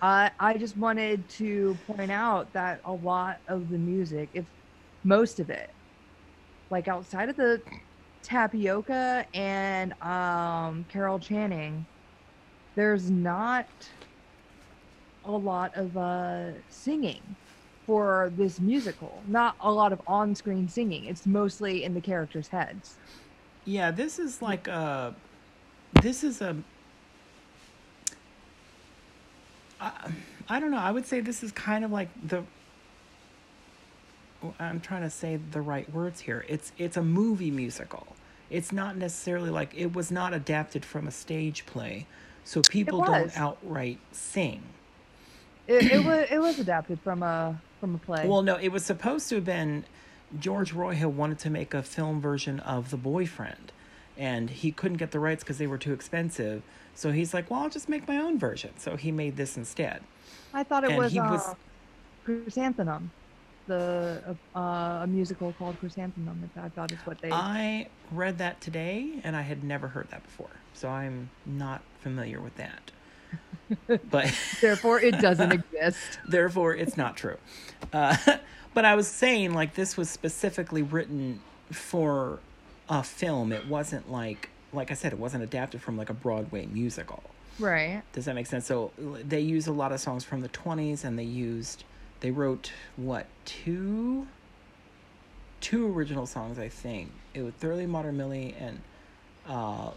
uh, I just wanted to point out that a lot of the music, if most of it, like outside of the Tapioca and um, Carol Channing, there's not a lot of uh, singing for this musical. Not a lot of on-screen singing. It's mostly in the characters' heads. Yeah, this is like a... This is a... I, I don't know. I would say this is kind of like the... I'm trying to say the right words here. It's it's a movie musical. It's not necessarily like... It was not adapted from a stage play, so people don't outright sing. It, it was it was adapted from a... From a play. Well, no, it was supposed to have been George Roy Hill wanted to make a film version of The Boyfriend, and he couldn't get the rights because they were too expensive. So he's like, well, I'll just make my own version. So he made this instead. I thought it and was, uh, was Chrysanthemum, the uh, a musical called Chrysanthemum. I thought is what they. I read that today, and I had never heard that before, so I'm not familiar with that. But therefore it doesn't exist. Therefore it's not true. Uh, but I was saying, like, this was specifically written for a film. It wasn't like, like I said, it wasn't adapted from like a Broadway musical. Right. Does that make sense? So they use a lot of songs from the twenties, and they used, they wrote what, two, two original songs, I think. It was Thoroughly Modern Millie and uh,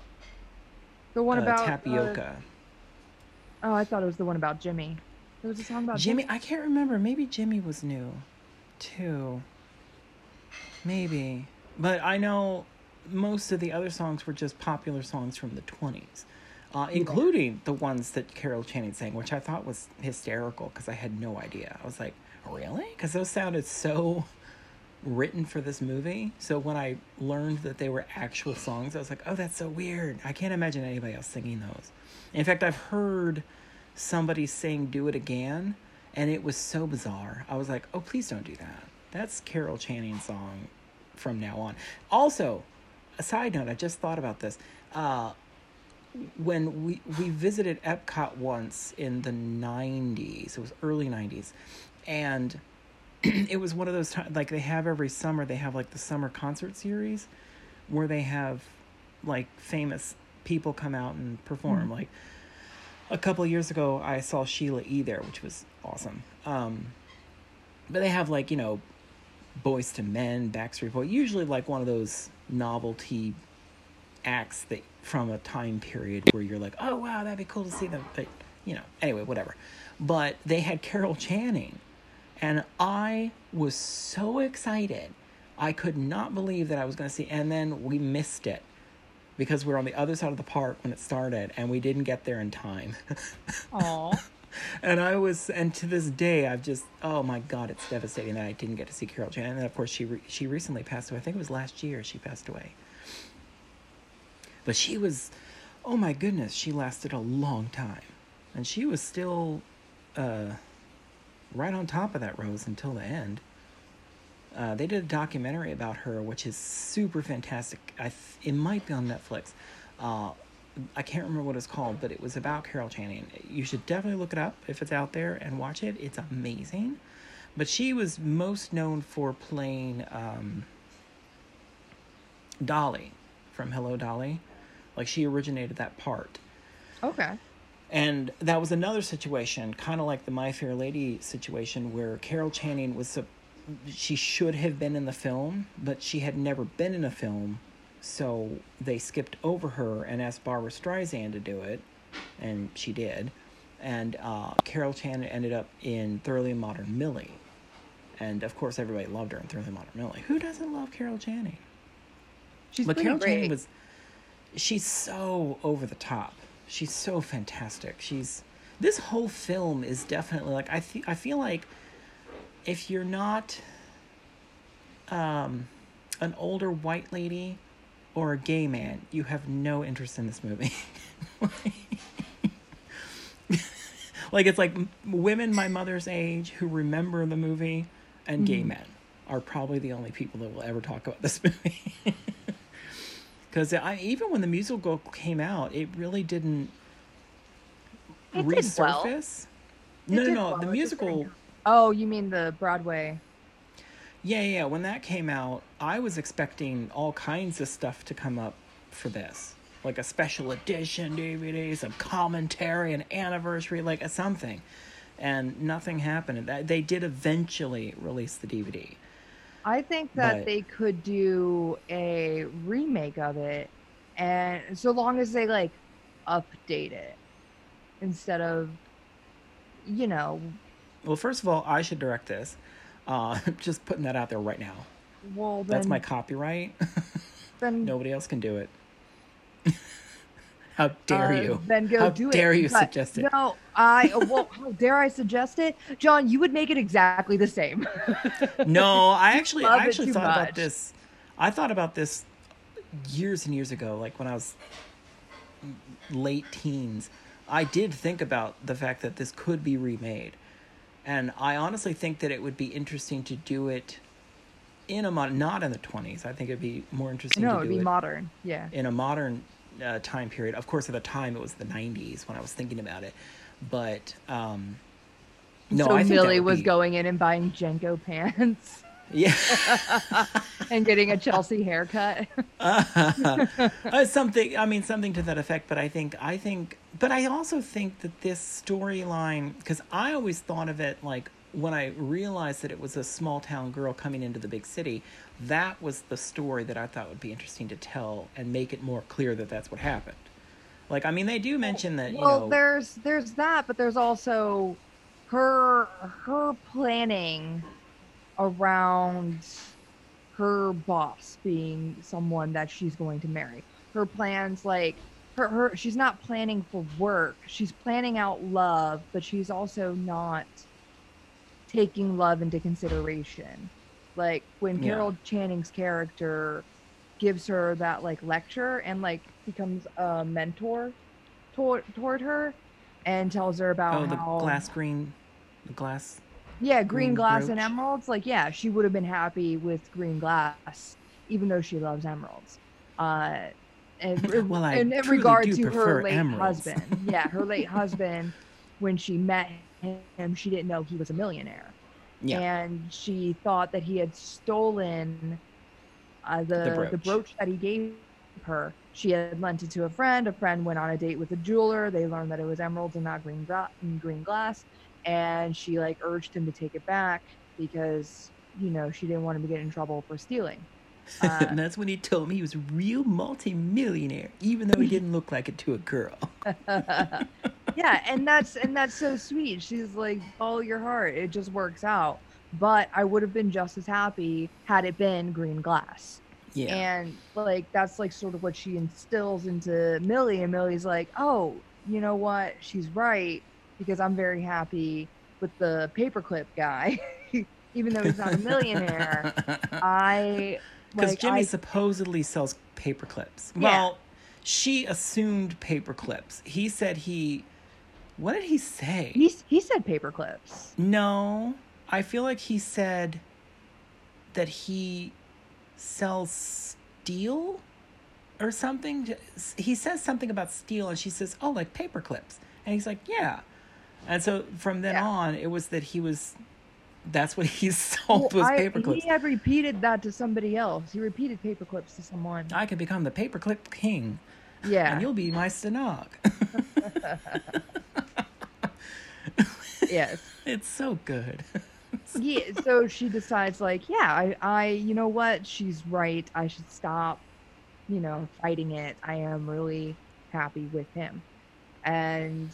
the one uh, about Tapioca. Uh... Oh, I thought it was the one about Jimmy. There was a song about Jimmy. Jimmy. I can't remember. Maybe Jimmy was new, too. Maybe. But I know most of the other songs were just popular songs from the twenties, uh, including yeah. the ones that Carol Channing sang, which I thought was hysterical because I had no idea. I was like, really? Because those sounded so written for this movie. So when I learned that they were actual songs, I was like, oh, that's so weird. I can't imagine anybody else singing those. In fact, I've heard somebody sing Do It Again, and it was so bizarre. I was like, oh, please don't do that. That's Carol Channing's song from now on. Also, a side note, I just thought about this. Uh, when we, we visited Epcot once in the nineties, it was early nineties, and it was one of those times, like, they have every summer, they have, like, the summer concert series where they have, like, famous people come out and perform. Mm-hmm. Like, a couple of years ago, I saw Sheila E. there, which was awesome. Um, but they have, like, you know, Boyz two Men, Backstreet Boys, usually, like, one of those novelty acts that from a time period where you're like, oh, wow, that'd be cool to see them. But, you know, anyway, whatever. But they had Carol Channing. And I was so excited. I could not believe that I was going to see. And then we missed it because we were on the other side of the park when it started. And we didn't get there in time. Aww. And I was, and to this day, I've just, oh my God, it's devastating that I didn't get to see Carol Channing. And then, of course, she, re- she recently passed away. I think it was last year she passed away. But she was, oh my goodness, she lasted a long time. And she was still... Uh, right on top of that rose until the end. Uh, they did a documentary about her, which is super fantastic. I th- it might be on Netflix. Uh, I can't remember what it's called, but it was about Carol Channing. You should definitely look it up if it's out there and watch it. It's amazing. But she was most known for playing um, Dolly from Hello, Dolly. Like, she originated that part. Okay. And that was another situation, kind of like the My Fair Lady situation, where Carol Channing was, she should have been in the film, but she had never been in a film, so they skipped over her and asked Barbra Streisand to do it, and she did. And uh, Carol Channing ended up in Thoroughly Modern Millie, and of course everybody loved her in Thoroughly Modern Millie. Who doesn't love Carol Channing? She's but Carol Channing was, she's so over the top. She's so fantastic. She's this whole film is definitely like I th- I feel like if you're not um, an older white lady or a gay man, you have no interest in this movie. Like, it's like women my mother's age who remember the movie and mm-hmm. gay men are probably the only people that will ever talk about this movie. Because even when the musical came out, it really didn't it resurface. Did well. No, no, no. Well. The musical... Oh, you mean the Broadway? Yeah, yeah. When that came out, I was expecting all kinds of stuff to come up for this. Like a special edition D V D, some commentary, an anniversary, like a something. And nothing happened. They did eventually release the D V D. I think that but, they could do a remake of it, and so long as they like update it instead of, you know. Well, first of all, I should direct this. Uh, just putting that out there right now. Well, then, that's my copyright. Then nobody else can do it. How dare uh, you? Then go how do dare it, you suggest it? No, I. Well, how dare I suggest it, John? You would make it exactly the same. No, I actually, I actually thought much. about this. I thought about this years and years ago, like when I was late teens. I did think about the fact that this could be remade, and I honestly think that it would be interesting to do it in a mod, not in the twenties. I think it'd be more interesting. No, to do it'd be it modern. Yeah, in a modern. Uh, time period. Of course, at the time it was the nineties when I was thinking about it, but um, no, so I think Millie was be... going in and buying Jenko pants, yeah, and getting a Chelsea haircut. uh, uh, something, I mean, something to that effect. But I think, I think, but I also think that this storyline, because I always thought of it like when I realized that it was a small town girl coming into the big city. That was the story that I thought would be interesting to tell and make it more clear that that's what happened. Like, I mean, they do mention that, you well, know... Well, there's, there's that, but there's also her her planning around her boss being someone that she's going to marry. Her plans, like, her, her she's not planning for work. She's planning out love, but she's also not taking love into consideration. Like, when yeah. Carol Channing's character gives her that, like, lecture and, like, becomes a mentor toward toward her and tells her about oh, the how... glass green... The glass... Yeah, green, green glass brooch. And emeralds. Like, yeah, she would have been happy with green glass, even though she loves emeralds. Uh, and well, I in regard to her late emeralds. husband. Yeah, her late husband, when she met him, she didn't know he was a millionaire. Yeah. And she thought that he had stolen uh, the, the, brooch. the brooch that he gave her. She had lent it to a friend. A friend went on a date with a jeweler. They learned that it was emeralds and not green, gra- green glass. And she, like, urged him to take it back because, you know, she didn't want him to get in trouble for stealing. Uh, and that's when he told me he was a real multi-millionaire, even though he didn't look like it to a girl. Yeah, and that's and that's so sweet. She's like, follow your heart. It just works out. But I would have been just as happy had it been green glass. Yeah. And, like, that's, like, sort of what she instills into Millie. And Millie's like, oh, you know what? She's right. Because I'm very happy with the paperclip guy, even though he's not a millionaire. I because like, Jimmy I, supposedly sells paperclips. Yeah. Well, she assumed paperclips. He said he. What did he say? He he said paperclips. No, I feel like he said that he sells steel or something. He says something about steel, and she says, "Oh, like paperclips," and he's like, "Yeah." And so from then yeah. on, it was that he was, that's what he sold well, was paperclips. He had repeated that to somebody else. He repeated paperclips to someone. I could become the paperclip king. Yeah. And you'll be my stenog. Yes. It's so good. Yeah. So she decides, like, yeah, I, I, you know what? She's right. I should stop, you know, fighting it. I am really happy with him. And...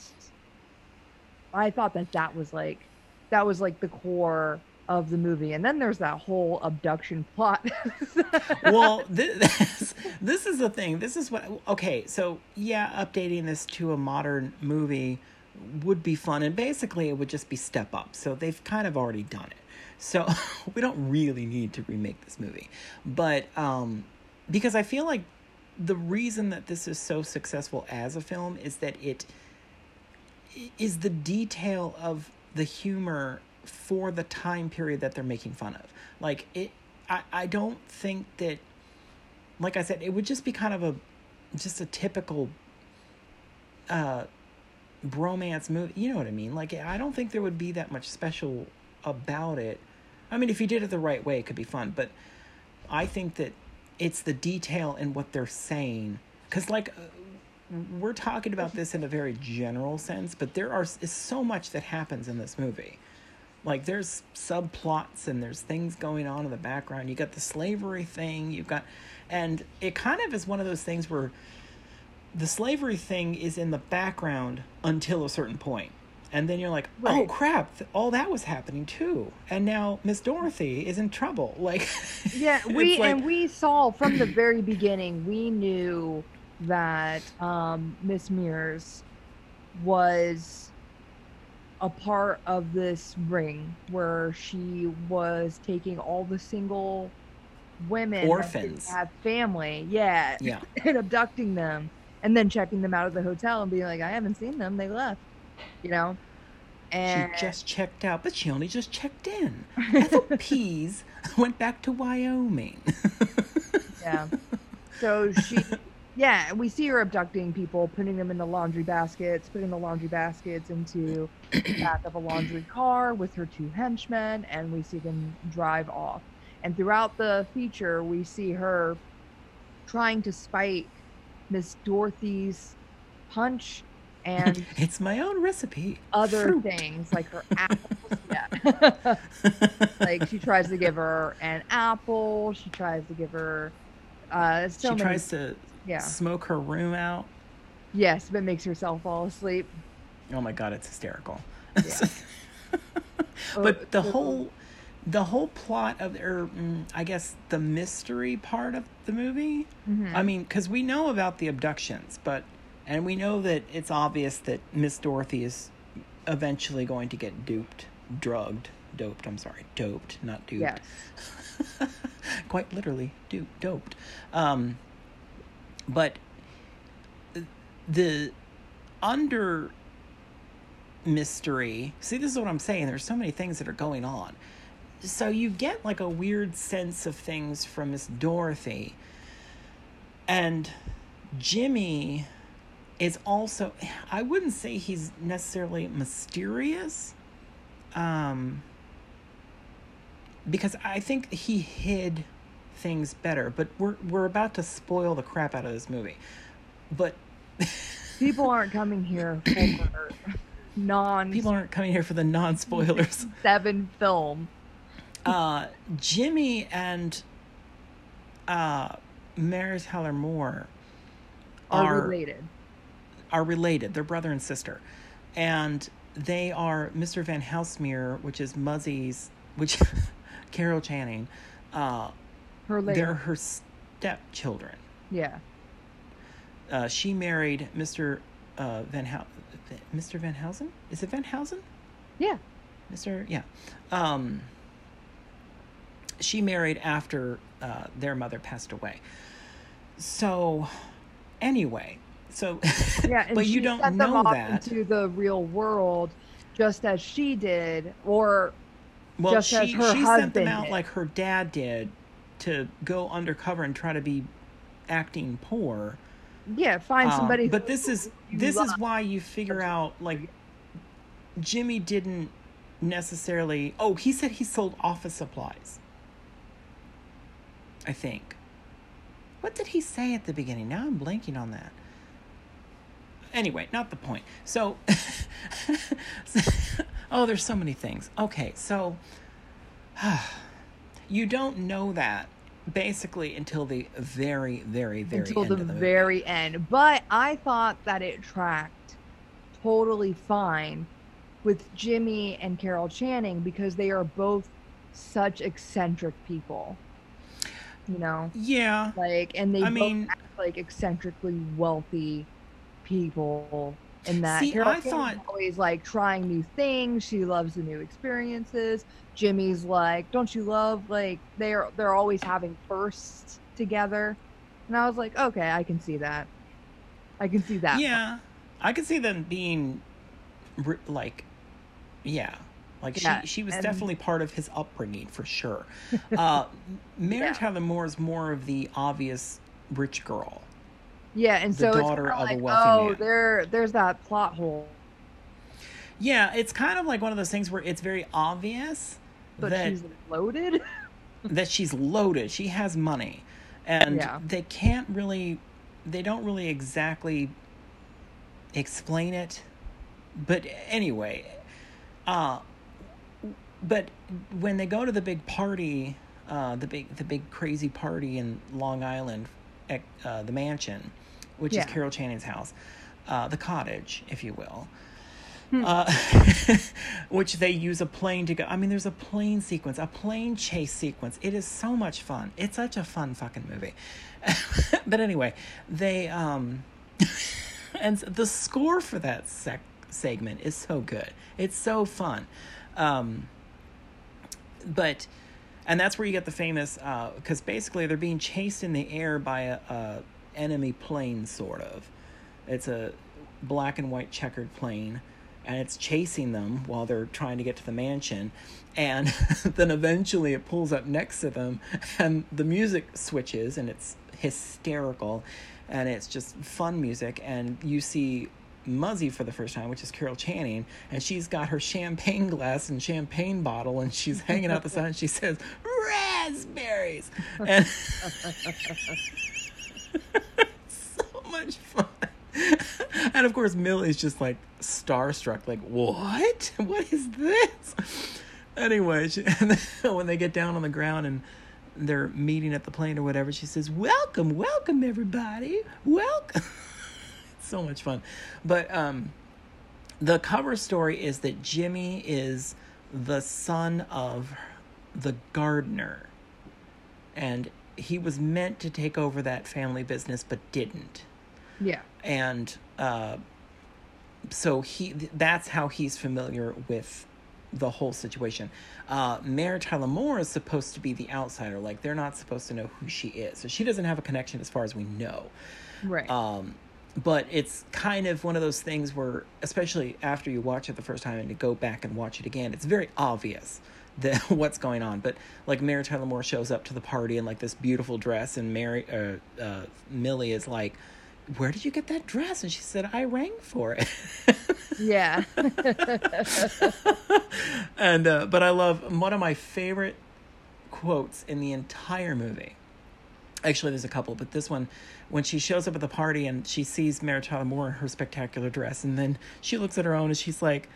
I thought that that was like, that was like the core of the movie. And then there's that whole abduction plot. Well, this, this is the thing. This is what, okay. So yeah, updating this to a modern movie would be fun. And basically it would just be step up. So they've kind of already done it. So we don't really need to remake this movie. But um, because I feel like the reason that this is so successful as a film is that it, is the detail of the humor for the time period that they're making fun of. Like, it, I, I don't think that, like I said, it would just be kind of a, just a typical uh, bromance movie. You know what I mean? Like, I don't think there would be that much special about it. I mean, if you did it the right way, it could be fun. But I think that it's the detail in what they're saying. Because, like... we're talking about this in a very general sense, but there are is so much that happens in this movie. Like, there's subplots and there's things going on in the background. You got the slavery thing, you've got, and it kind of is one of those things where the slavery thing is in the background until a certain point. And then you're like, right. Oh crap, all that was happening too. And now Miss Dorothy is in trouble. Like, yeah, we, like... and we saw from the very beginning, we knew that um, Miss Mears was a part of this ring where she was taking all the single women orphans that had family, yeah, yeah, and abducting them and then checking them out of the hotel and being like, I haven't seen them, they left, you know. And she just checked out, but she only just checked in. F O Ps went back to Wyoming. Yeah, so she. Yeah, we see her abducting people, putting them in the laundry baskets, putting the laundry baskets into the back of a laundry car with her two henchmen, and we see them drive off. And throughout the feature, we see her trying to spite Miss Dorothy's punch and... it's my own recipe. Other Fruit. Things, like her apples. Yeah. Like, she tries to give her an apple. She tries to give her... Uh, so she many- tries to... Yeah. Smoke her room out. Yes, but makes herself fall asleep. Oh my God, it's hysterical. Yeah. But the whole the whole plot of, or mm, I guess the mystery part of the movie. Mm-hmm. I mean, because we know about the abductions, but, and we know that it's obvious that Miss Dorothy is eventually going to get duped, drugged, doped. I'm sorry, doped, not duped. Yes. Quite literally, duped, doped. Um, but the under mystery, see, this is what I'm saying. There's so many things that are going on. So you get like a weird sense of things from Miss Dorothy. And Jimmy is also, I wouldn't say he's necessarily mysterious. Um, because I think he hid things better. But we're we're about to spoil the crap out of this movie. But people aren't coming here for non. People aren't coming here for the non-spoilers. Seven film. Uh, Jimmy and uh, Mary Tyler Moore are, are related. Are related. They're brother and sister, and they are Mister Van Housemere, which is Muzzie's, which Carol Channing. Uh, her later. They're her stepchildren. Yeah. Uh, she married Mister Uh, Van Hou- Mister Van Housen. Is it Van Housen? Yeah. Mister Yeah. Um. She married after uh, their mother passed away. So, anyway, so yeah, and but you don't set them know off that into the real world, just as she did, or well, just she, as her she husband sent them out did. Like her dad did to go undercover and try to be acting poor. Yeah, find um, somebody. But this is this love. Is why you figure out like Jimmy didn't necessarily. Oh, he said he sold office supplies. I think. What did he say at the beginning? Now I'm blanking on that. Anyway, not the point. So, oh, there's so many things. Okay, so you don't know that basically until the very, very, very until end the, of the movie. Very end. But I thought that it tracked totally fine with Jimmy and Carol Channing because they are both such eccentric people. You know, yeah, like, and they I both mean, act like eccentrically wealthy people. And that see, Carol I thought always like trying new things. She loves the new experiences. Jimmy's like, don't you love like they're they're always having firsts together. And I was like, okay, I can see that. I can see that. Yeah, one. I can see them being like, yeah. Like, yeah, she, she was and, definitely part of his upbringing, for sure. Uh, Mary yeah. Tyler Moore is more of the obvious rich girl. Yeah, and the so daughter it's kind of, of like, a wealthy oh, man. There, there's that plot hole. Yeah, it's kind of like one of those things where it's very obvious but that she's loaded. that she's loaded. She has money. And yeah. they can't really, they don't really exactly explain it. But anyway, uh... But when they go to the big party, uh, the big the big crazy party in Long Island, at uh, the mansion, which yeah. is Carol Channing's house, uh, the cottage, if you will, hmm. uh, which they use a plane to go. I mean, there's a plane sequence, a plane chase sequence. It is so much fun. It's such a fun fucking movie. But anyway, they um, and the score for that sec- segment is so good. It's so fun. Um, But, and that's where you get the famous, uh, because basically they're being chased in the air by a, a enemy plane, sort of. It's a black and white checkered plane, and it's chasing them while they're trying to get to the mansion. And then eventually it pulls up next to them, and the music switches, and it's hysterical, and it's just fun music, and you see Muzzy for the first time, which is Carol Channing, and she's got her champagne glass and champagne bottle, and she's hanging out the side, and she says, raspberries! And so much fun. And of course, Millie's just like starstruck, like, what? What is this? Anyway, she, and then when they get down on the ground and they're meeting at the plane or whatever, she says, welcome, welcome, everybody. Welcome. So much fun. But um, the cover story is that Jimmy is the son of the gardener. And he was meant to take over that family business, but didn't. Yeah. And uh, so he that's how he's familiar with the whole situation. Uh, Mary Tyler Moore is supposed to be the outsider. Like, they're not supposed to know who she is. So she doesn't have a connection as far as we know. Right. Um, but it's kind of one of those things where, especially after you watch it the first time and you go back and watch it again, it's very obvious that what's going on. But like, Mary Tyler Moore shows up to the party in like this beautiful dress, and Mary uh, uh, Millie is like, where did you get that dress? And she said, I rang for it. Yeah. And uh, but I love one of my favorite quotes in the entire movie. Actually, there's a couple, but this one, when she shows up at the party and she sees Mary Tyler Moore in her spectacular dress, and then she looks at her own and she's like,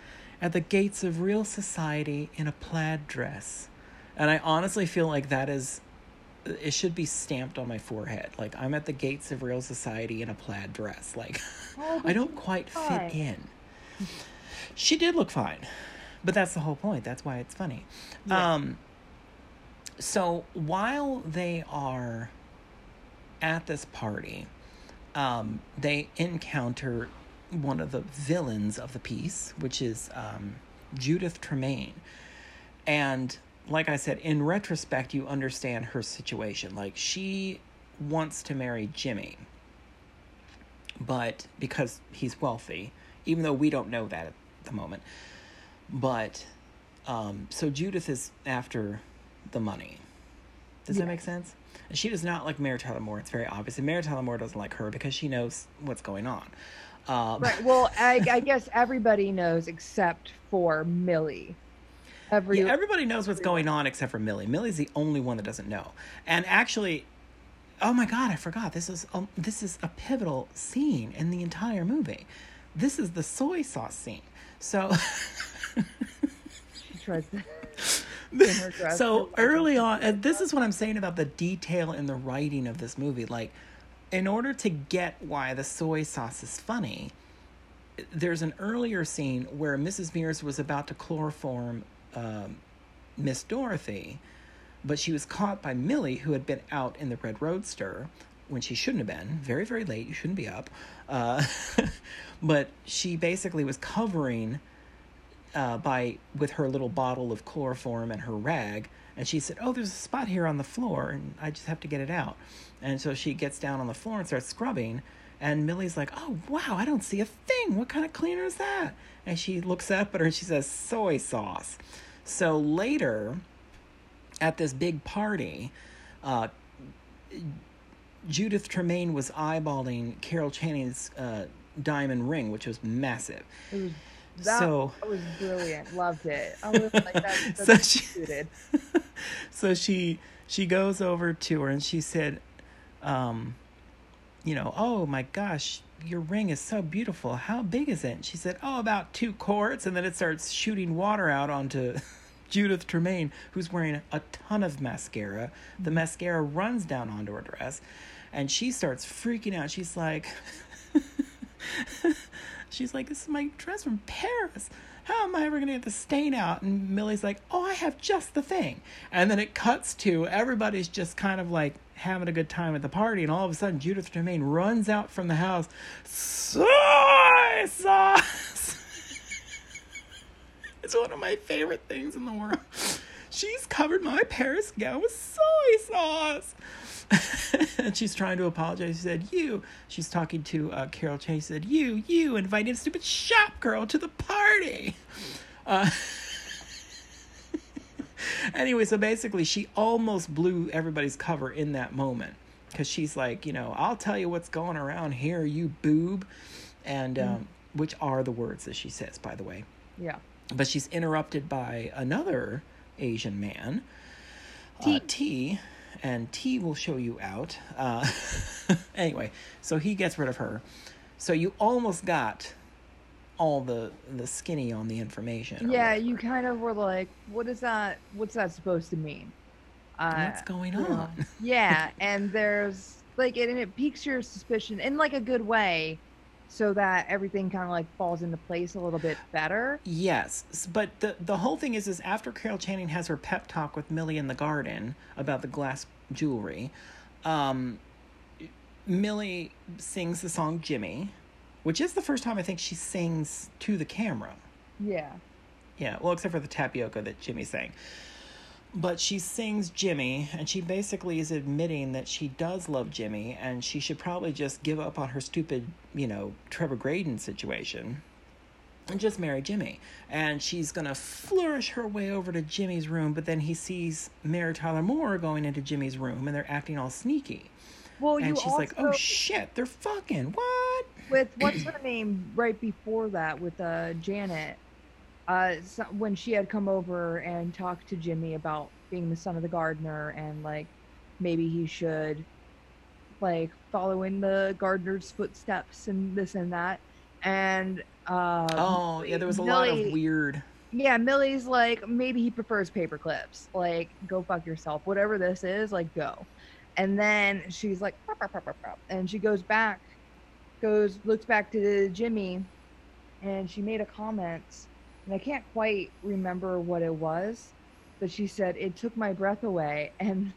at the gates of real society in a plaid dress. And I honestly feel like that is, it should be stamped on my forehead. Like, I'm at the gates of real society in a plaid dress. Like, oh, I don't quite fine. fit in. She did look fine, but that's the whole point. That's why it's funny. Yeah. Um, so while they are at this party, um, they encounter one of the villains of the piece, which is um, Judith Tremaine. And like I said, in retrospect, you understand her situation. Like, she wants to marry Jimmy, but because he's wealthy, even though we don't know that at the moment. But um, so Judith is after the money. Does yeah. that make sense? And she does not like Mary Tyler Moore. It's very obvious. And Mary Tyler Moore doesn't like her because she knows what's going on. Um, right. Well, I, I guess everybody knows except for Millie. Every, yeah, everybody knows what's going on except for Millie. Millie's the only one that doesn't know. And actually, oh my God, I forgot. This is um, this is a pivotal scene in the entire movie. This is the soy sauce scene. So she tries to. So early on, and this is what I'm saying about the detail in the writing of this movie. Like, in order to get why the soy sauce is funny, there's an earlier scene where Missus Mears was about to chloroform um, Miss Dorothy, but she was caught by Millie, who had been out in the Red Roadster when she shouldn't have been. Very, very late. You shouldn't be up. Uh, but she basically was covering Uh, by with her little bottle of chloroform and her rag, and she said, oh, there's a spot here on the floor and I just have to get it out. And so she gets down on the floor and starts scrubbing, and Millie's like, oh wow, I don't see a thing, what kind of cleaner is that? And she looks up at her and she says, soy sauce. So later at this big party, uh, Judith Tremaine was eyeballing Carol Channing's uh, diamond ring, which was massive. It was That so, was brilliant. Loved it. I was like, that, that's so she, so she she goes over to her and she said, um, you know, oh my gosh, your ring is so beautiful. How big is it? And she said, oh, about two quarts. And then it starts shooting water out onto Judith Tremaine, who's wearing a ton of mascara. The mascara runs down onto her dress, and she starts freaking out. She's like... She's like, this is my dress from Paris. How am I ever going to get the stain out? And Millie's like, oh, I have just the thing. And then it cuts to everybody's just kind of like having a good time at the party. And all of a sudden, Judith Tremaine runs out from the house. Soy sauce! It's one of my favorite things in the world. She's covered my Paris gown with soy sauce. And she's trying to apologize. She said, you, she's talking to uh, Carol Chase, said, you, you invited a stupid shop girl to the party. Uh, anyway, so basically she almost blew everybody's cover in that moment. Because she's like, you know, I'll tell you what's going around here, you boob. And um, mm. which are the words that she says, by the way. Yeah. But she's interrupted by another Asian man, T. Uh, T and T will show you out. Uh, anyway, so he gets rid of her. So you almost got all the the skinny on the information. Yeah, you kind of were like, what is that? What's that supposed to mean? Uh, What's going on? Yeah, and there's, like, and it piques your suspicion in, like, a good way so that everything kind of like falls into place a little bit better. Yes, but the the whole thing is, is after Carol Channing has her pep talk with Millie in the garden about the glass jewelry, um, Millie sings the song Jimmy, which is the first time I think she sings to the camera. Yeah. Yeah, well, except for the tapioca that Jimmy sang. But she sings Jimmy, and she basically is admitting that she does love Jimmy, and she should probably just give up on her stupid, you know, Trevor Graydon situation and just marry Jimmy. And she's going to flourish her way over to Jimmy's room, but then he sees Mary Tyler Moore going into Jimmy's room, and they're acting all sneaky. Well, and you she's also, like, oh, shit, they're fucking, what? With, what's her name right before that, with uh, Janet? Uh, so when she had come over and talked to Jimmy about being the son of the gardener and like maybe he should like follow in the gardener's footsteps and this and that, and um, oh yeah, there was a Millie, lot of weird. Yeah, Millie's like, maybe he prefers paper clips. Like, go fuck yourself. Whatever this is, like, go. And then she's like, pop, pop, pop, pop, pop. And she goes back, goes looks back to Jimmy, and she made a comment. And I can't quite remember what it was, but she said, it took my breath away. And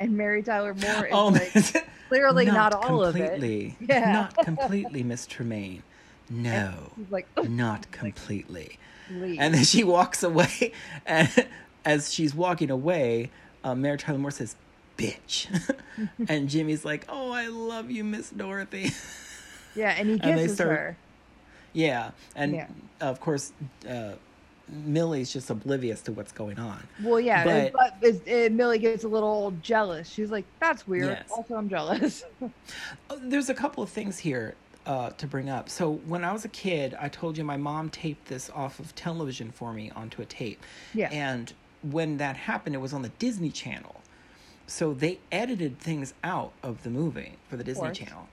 and Mary Tyler Moore is oh, like, clearly not, not all completely. Of it. Yeah. Not completely, Miss Tremaine. No, like, not completely. Please. And then she walks away. And as she's walking away, uh, Mary Tyler Moore says, bitch. And Jimmy's like, oh, I love you, Miss Dorothy. Yeah, and he kisses and start- her. Yeah, and yeah. of course, uh, Millie's just oblivious to what's going on. Well, yeah, but, but it's, it, Millie gets a little jealous. She's like, that's weird. Yes. Also, I'm jealous. There's a couple of things here uh, to bring up. So when I was a kid, I told you my mom taped this off of television for me onto a tape. Yeah. And when that happened, it was on the Disney Channel. So they edited things out of the movie for the Disney Channel.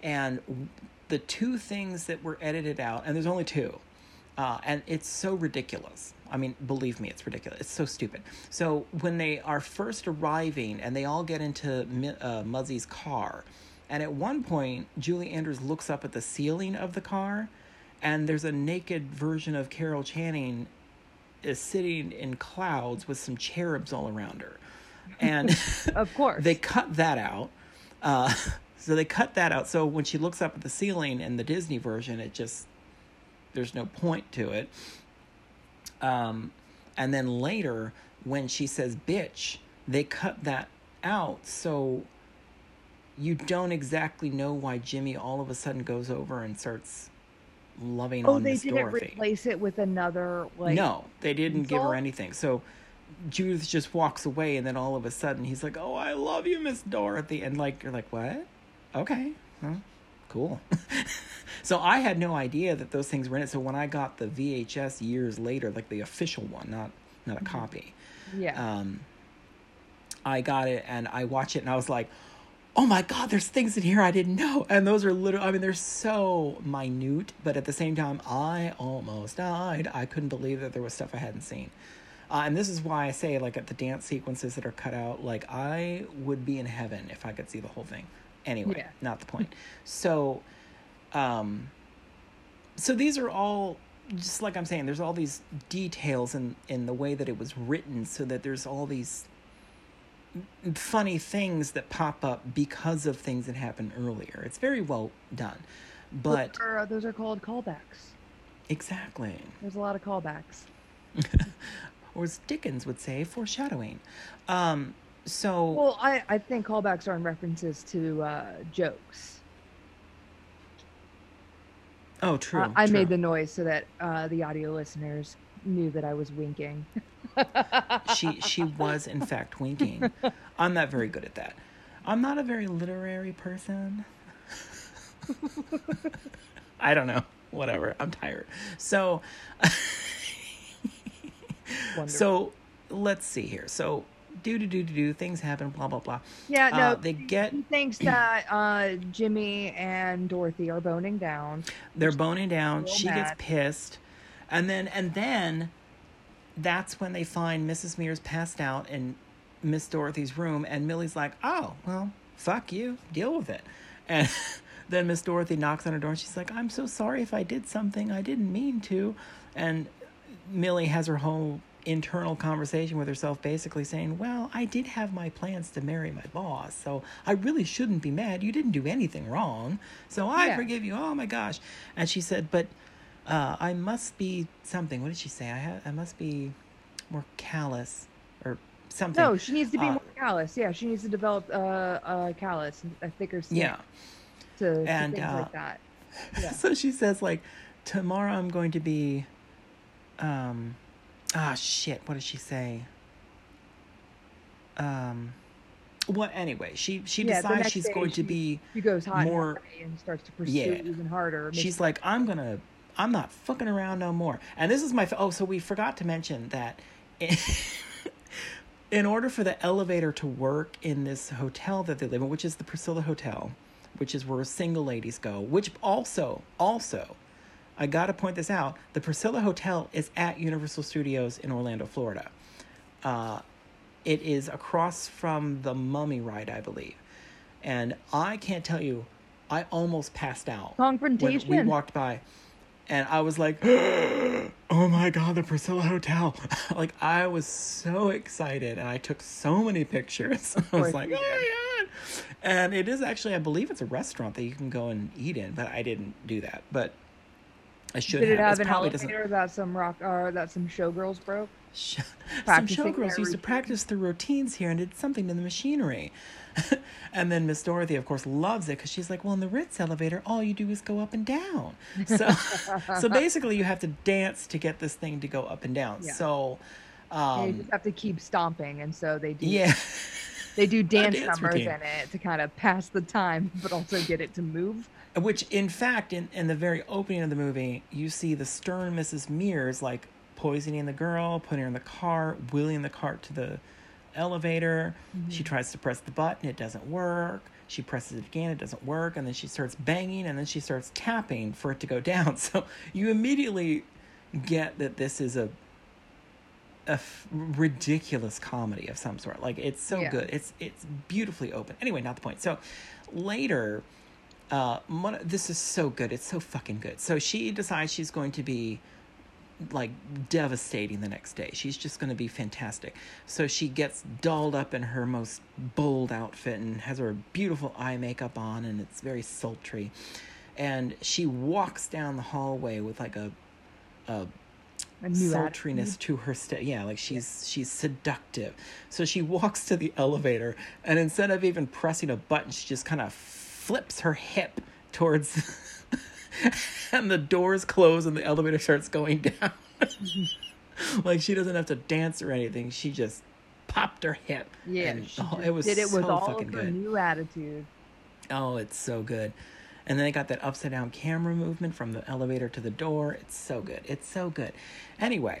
And the two things that were edited out, and there's only two, uh, and it's so ridiculous. I mean, believe me, it's ridiculous. It's so stupid. So when they are first arriving, and they all get into uh, Muzzie's car, and at one point, Julie Andrews looks up at the ceiling of the car, and there's a naked version of Carol Channing is sitting in clouds with some cherubs all around her. And of course. They cut that out. Uh So they cut that out. So when she looks up at the ceiling in the Disney version, it just, there's no point to it. Um, and then later, when she says, bitch, they cut that out. So you don't exactly know why Jimmy all of a sudden goes over and starts loving oh, on Miss Dorothy. Oh, they didn't replace it with another, like... No, they didn't insult? Give her anything. So... Judith just walks away, and then all of a sudden, he's like, oh, I love you, Miss Dorothy. And, like, you're like, what? Okay. Huh? Cool. So I had no idea that those things were in it. So when I got the V H S years later, like the official one, not not a copy. Yeah. Um, I got it, and I watched it, and I was like, oh, my God, there's things in here I didn't know. And those are literally, I mean, they're so minute. But at the same time, I almost died. I couldn't believe that there was stuff I hadn't seen. Uh, and this is why I say, like, at the dance sequences that are cut out, like, I would be in heaven if I could see the whole thing. Anyway, yeah. Not the point. So, um, so these are all, just like I'm saying, there's all these details in, in the way that it was written, so that there's all these funny things that pop up because of things that happened earlier. It's very well done. But those are, those are called callbacks. Exactly. There's a lot of callbacks. Or as Dickens would say, foreshadowing. Um, so well, I, I think callbacks are in references to uh, jokes. Oh, true. Uh, I true. made the noise so that uh, the audio listeners knew that I was winking. she she was in fact winking. I'm not very good at that. I'm not a very literary person. I don't know. Whatever. I'm tired. So. Wonderful. So let's see here. So do do do do do things happen. Blah blah blah. Yeah, no. Uh, they get. He thinks that uh, Jimmy and Dorothy are boning down. They're boning down. She mad. Gets pissed, and then and then, that's when they find Missus Mears passed out in Miss Dorothy's room, and Millie's like, "Oh well, fuck you, deal with it," and Then Miss Dorothy knocks on her door and she's like, I'm so sorry if I did something. I didn't mean to. And Millie has her whole internal conversation with herself basically saying, well, I did have my plans to marry my boss, so I really shouldn't be mad. You didn't do anything wrong, so I yeah. forgive you. Oh, my gosh. And she said, but uh, I must be something. What did she say? I ha- I must be more callous or something. No, she needs to be uh, more callous. Yeah, she needs to develop uh, a callous, a thicker skin. Yeah. To, and, to things uh, like that. Yeah. So she says, like, tomorrow I'm going to be... Um, ah, shit. What did she say? Um, well, anyway, she, she yeah, decides she's going she, to be she goes hot more and starts to pursue yeah. even harder. She's like, I'm gonna, I'm not fucking around no more. And this is my, oh, so we forgot to mention that in, in order for the elevator to work in this hotel that they live in, which is the Priscilla Hotel, which is where single ladies go, which also, also, I got to point this out. The Priscilla Hotel is at Universal Studios in Orlando, Florida. Uh, it is across from the Mummy ride, I believe. And I can't tell you, I almost passed out. Confrontation. When we walked by. And I was like, oh my God, the Priscilla Hotel. Like, I was so excited. And I took so many pictures. I was like, oh my God. And it is actually, I believe it's a restaurant that you can go and eat in. But I didn't do that. But... I should Did have. it have an elevator doesn't... that some rock or uh, that some showgirls broke? Sh- some showgirls used to practice their routines here and did something to the machinery. And then Miss Dorothy, of course, loves it because she's like, well, in the Ritz elevator, all you do is go up and down. So, so basically, you have to dance to get this thing to go up and down. Yeah. So um, you just have to keep stomping, and so they do. Yeah. They do dance, dance numbers routine. in it to kind of pass the time, but also get it to move. Which, in fact, in, in the very opening of the movie, you see the stern Missus Mears, like, poisoning the girl, putting her in the cart, wheeling the cart to the elevator. Mm-hmm. She tries to press the button. It doesn't work. She presses it again. It doesn't work. And then she starts banging, and then she starts tapping for it to go down. So you immediately get that this is a... a f- ridiculous comedy of some sort. Like, it's so yeah. good. It's it's beautifully open. Anyway, not the point. So later, uh, one, this is so good. It's so fucking good. So she decides she's going to be like devastating the next day. She's just going to be fantastic. So she gets dolled up in her most bold outfit and has her beautiful eye makeup on, and it's very sultry. And she walks down the hallway with like a a sultriness to her step. Yeah, like she's yeah. she's seductive. So she walks to the elevator, and instead of even pressing a button, she just kind of flips her hip towards and the doors close and the elevator starts going down. Like, she doesn't have to dance or anything. She just popped her hip. Yeah, and she oh, it was did it so with all fucking of her good. New attitude. Oh, it's so good. And then they got that upside-down camera movement from the elevator to the door. It's so good. It's so good. Anyway,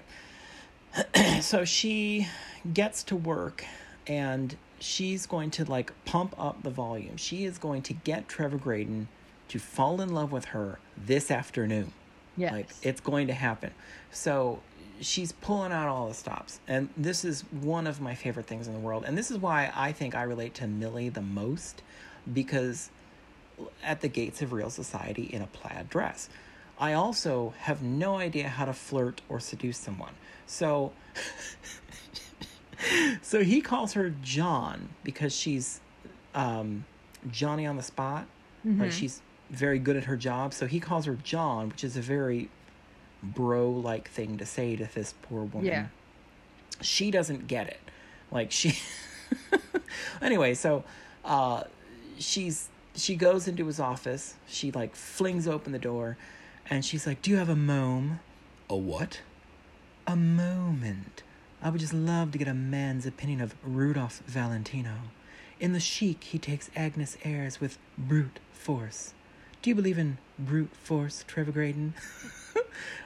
so she gets to work, and she's going to, like, pump up the volume. She is going to get Trevor Graydon to fall in love with her this afternoon. Yes. Like, it's going to happen. So she's pulling out all the stops. And this is one of my favorite things in the world. And this is why I think I relate to Millie the most, because... at the gates of real society in a plaid dress. I also have no idea how to flirt or seduce someone. So so he calls her John because she's um, Johnny on the spot. Mm-hmm. Like, she's very good at her job. So he calls her John, which is a very bro-like thing to say to this poor woman. Yeah. She doesn't get it. Like, she... Anyway, so uh, she's... She goes into his office. She, like, flings open the door. And she's like, do you have a mome? A what? A moment. I would just love to get a man's opinion of Rudolph Valentino. In The Chic, he takes Agnes airs with brute force. Do you believe in brute force, Trevor Graydon?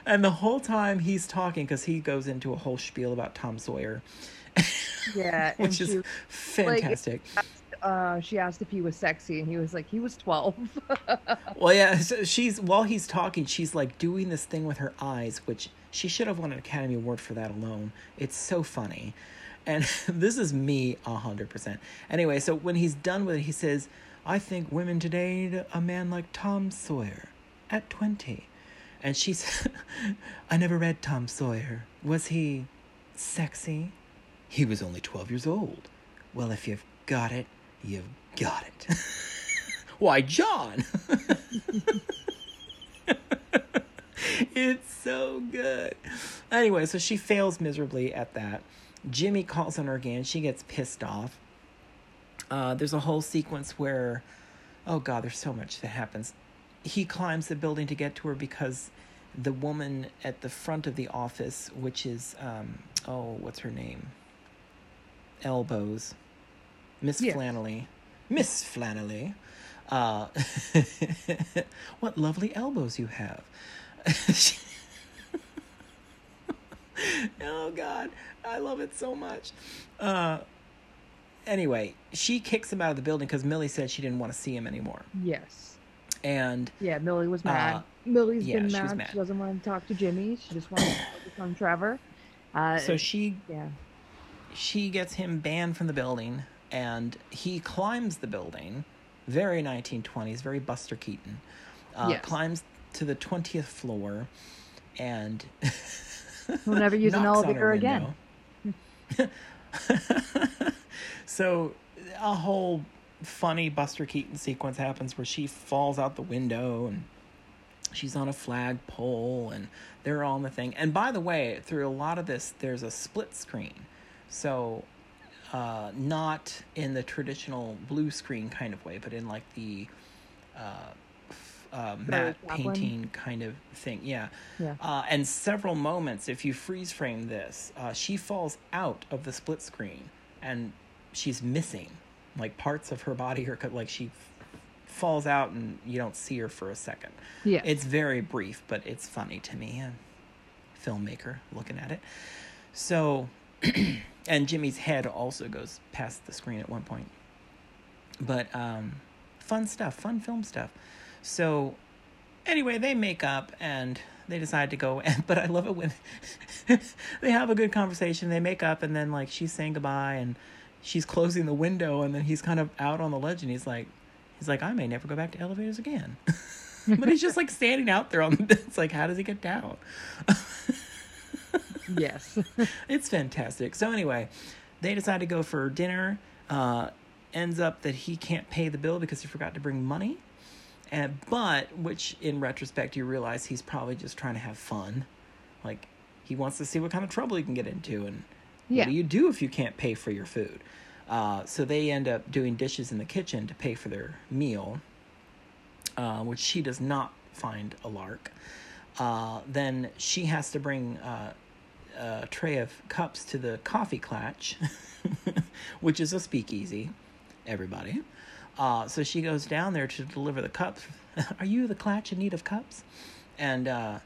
And the whole time he's talking, because he goes into a whole spiel about Tom Sawyer. Yeah. Which she, is fantastic. Like, Uh, she asked if he was sexy, and he was like, he was twelve. Well, yeah, so she's, while he's talking, she's like doing this thing with her eyes, which she should have won an Academy Award for that alone. It's so funny. And this is me one hundred percent. Anyway, so when he's done with it, he says, I think women today need a man like Tom Sawyer at twenty. And she said, I never read Tom Sawyer. Was he sexy? He was only twelve years old. Well, if you've got it, you've got it. Why, John? It's so good. Anyway, so she fails miserably at that. Jimmy calls on her again. She gets pissed off. Uh, there's a whole sequence where, oh God, there's so much that happens. He climbs the building to get to her because the woman at the front of the office, which is, um, oh, what's her name? Elbows. Miss yes. Flannelly. Miss Flannelly. Uh, what lovely elbows you have. Oh God, I love it so much. Uh, anyway, she kicks him out of the building because Millie said she didn't want to see him anymore. Yes. And yeah, Millie was mad. Uh, Millie's yeah, been mad. mad. She doesn't want to talk to Jimmy. She just wants to focus on Trevor. Uh, so she yeah, she gets him banned from the building, and he climbs the building. Very nineteen twenties, very Buster Keaton. Uh, yes. Climbs to the twentieth floor, and we'll never use an elevator again. So a whole funny Buster Keaton sequence happens where she falls out the window and she's on a flagpole and they're on the thing. And by the way, through a lot of this, there's a split screen. So uh, not in the traditional blue screen kind of way, but in like the... Uh, Uh, matte painting kind of thing. Yeah. yeah. Uh, and several moments, if you freeze frame this, uh, she falls out of the split screen and she's missing like parts of her body. Her like she f- falls out and you don't see her for a second. Yeah. It's very brief, but it's funny to me. And filmmaker looking at it. So, and Jimmy's head also goes past the screen at one point. But um, fun stuff, fun film stuff. So, anyway, they make up and they decide to go. And, but I love it when they have a good conversation. They make up and then, like, she's saying goodbye and she's closing the window. And then he's kind of out on the ledge and he's like, he's like, I may never go back to elevators again. But he's just, like, standing out there on the bed. It's like, how does he get down? Yes. It's fantastic. So, anyway, they decide to go for dinner. Uh, ends up that he can't pay the bill because he forgot to bring money. And, but, which in retrospect, you realize he's probably just trying to have fun. Like, he wants to see what kind of trouble he can get into. And yeah. What do you do if you can't pay for your food? Uh, so they end up doing dishes in the kitchen to pay for their meal, uh, which she does not find a lark. Uh, then she has to bring uh, a tray of cups to the coffee clatch, which is a speakeasy, everybody. Uh, so she goes down there to deliver the cups. Are you the clatch in need of cups? And uh,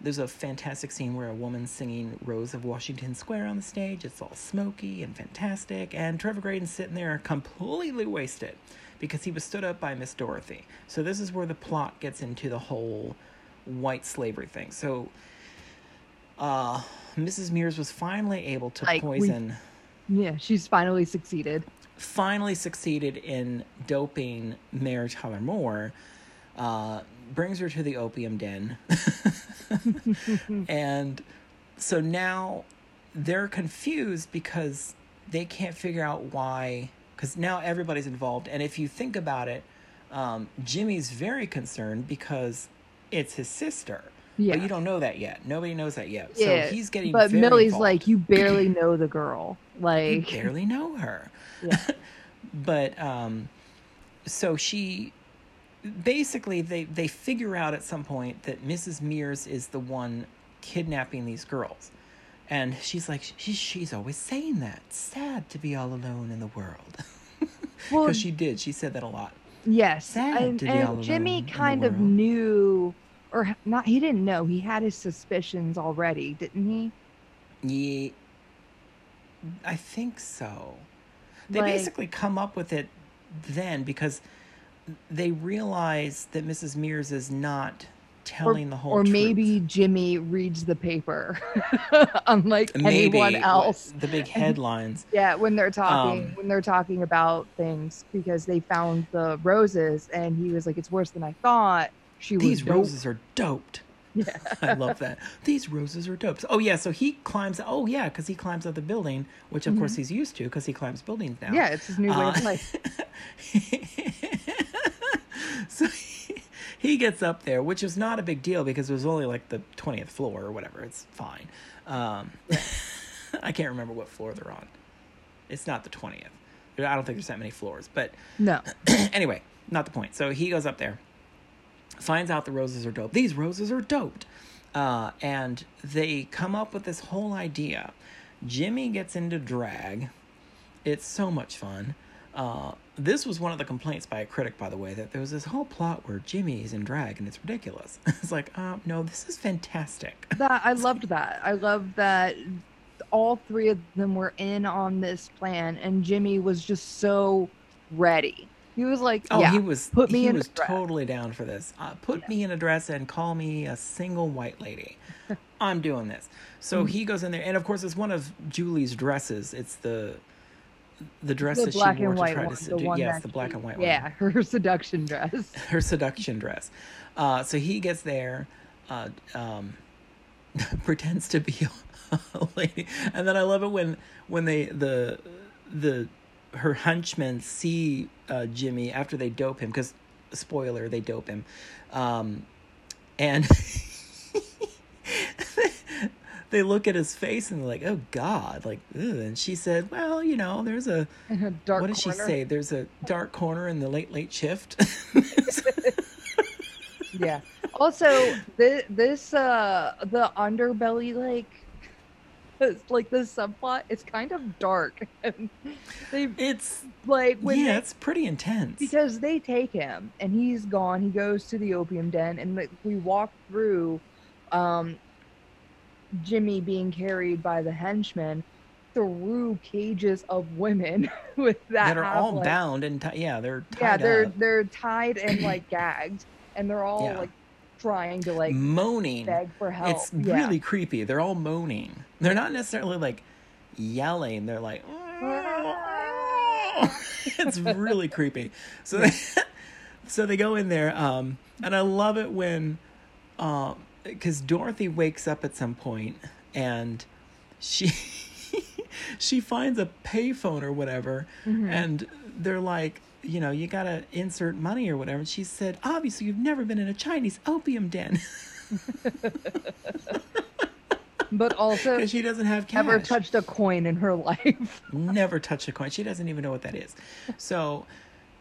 there's a fantastic scene where a woman's singing Rose of Washington Square on the stage. It's all smoky and fantastic. And Trevor Graydon's sitting there completely wasted because he was stood up by Miss Dorothy. So this is where the plot gets into the whole white slavery thing. So uh, Missus Mears was finally able to like poison. We, yeah, she's finally succeeded. finally succeeded in doping Mary Tyler Moore, uh, brings her to the opium den. And so now they're confused because they can't figure out why, because now everybody's involved. And if you think about it, um, Jimmy's very concerned because it's his sister. Yeah. But you don't know that yet. Nobody knows that yet. Yeah. So he's getting But very Millie's involved. Like, you barely know the girl. Like, you barely know her. Yeah. But um, so she basically they, they figure out at some point that Missus Mears is the one kidnapping these girls. And she's like, she, she's always saying that. Sad to be all alone in the world. Because well, she did. She said that a lot. Yes. Sad and, to be and all alone Jimmy kind of knew. Or not, he didn't know. He had his suspicions already, didn't he? Yeah, I think so. They like, basically come up with it then because they realize that Missus Mears is not telling or, the whole or truth. Or maybe Jimmy reads the paper, unlike maybe anyone else. The big headlines. And, yeah, when they're talking, um, when they're talking about things, because they found the roses, and he was like, "It's worse than I thought." She these was roses are doped. Yeah. I love that. These roses are dope. Oh, yeah. So he climbs. Oh, yeah. Because he climbs up the building, which, of mm-hmm. course, he's used to because he climbs buildings now. Yeah. It's his new way uh, of life. So he, he gets up there, which is not a big deal because it was only like the twentieth floor or whatever. It's fine. Um, yeah. I can't remember what floor they're on. It's not the twentieth. I don't think there's that many floors. But no. Anyway, not the point. So he goes up there. Finds out the roses are dope. These roses are doped. Uh, and they come up with this whole idea. Jimmy gets into drag. It's so much fun. Uh, this was one of the complaints by a critic, by the way, that there was this whole plot where Jimmy's in drag and it's ridiculous. It's like, uh, no, this is fantastic. That, I loved that. I loved that all three of them were in on this plan and Jimmy was just so ready. He was like, oh, yeah, he was, put me he in was a dress. Totally down for this. Uh, put yeah. me in a dress and call me a single white lady. I'm doing this. So mm-hmm. he goes in there. And, of course, it's one of Julie's dresses. It's the the dress the that she wore to try one, to seduce. Yes, the black she, and white one. Yeah, her seduction dress. Her seduction dress. Uh, so he gets there, uh, um, pretends to be a, a lady. And then I love it when, when they, the the... her hunchmen see uh, Jimmy after they dope him, because, spoiler, they dope him. Um, and they look at his face and they're like, oh, God. Like, ew. And she said, well, you know, there's a, a dark what did corner. She say? There's a dark corner in the late, late shift. Yeah. Also, this, this uh, the underbelly, like, It's like this subplot, it's kind of dark. they, it's like when yeah, they, it's pretty intense because they take him and he's gone. He goes to the opium den, and the, we walk through um, Jimmy being carried by the henchmen through cages of women with that that are all like, bound and t- yeah, they're tied yeah, they're up. they're tied and like gagged, and they're all yeah. like. trying to like moaning beg for help. It's yeah. really creepy. They're all moaning. They're not necessarily like yelling. They're like it's really creepy. So they, so they go in there um and I love it when um uh, cuz Dorothy wakes up at some point and she she finds a payphone or whatever mm-hmm. and they're like, you know, you gotta insert money or whatever. And she said, obviously, you've never been in a Chinese opium den. But also, she doesn't have cash. Never touched a coin in her life. Never touched a coin. She doesn't even know what that is. So,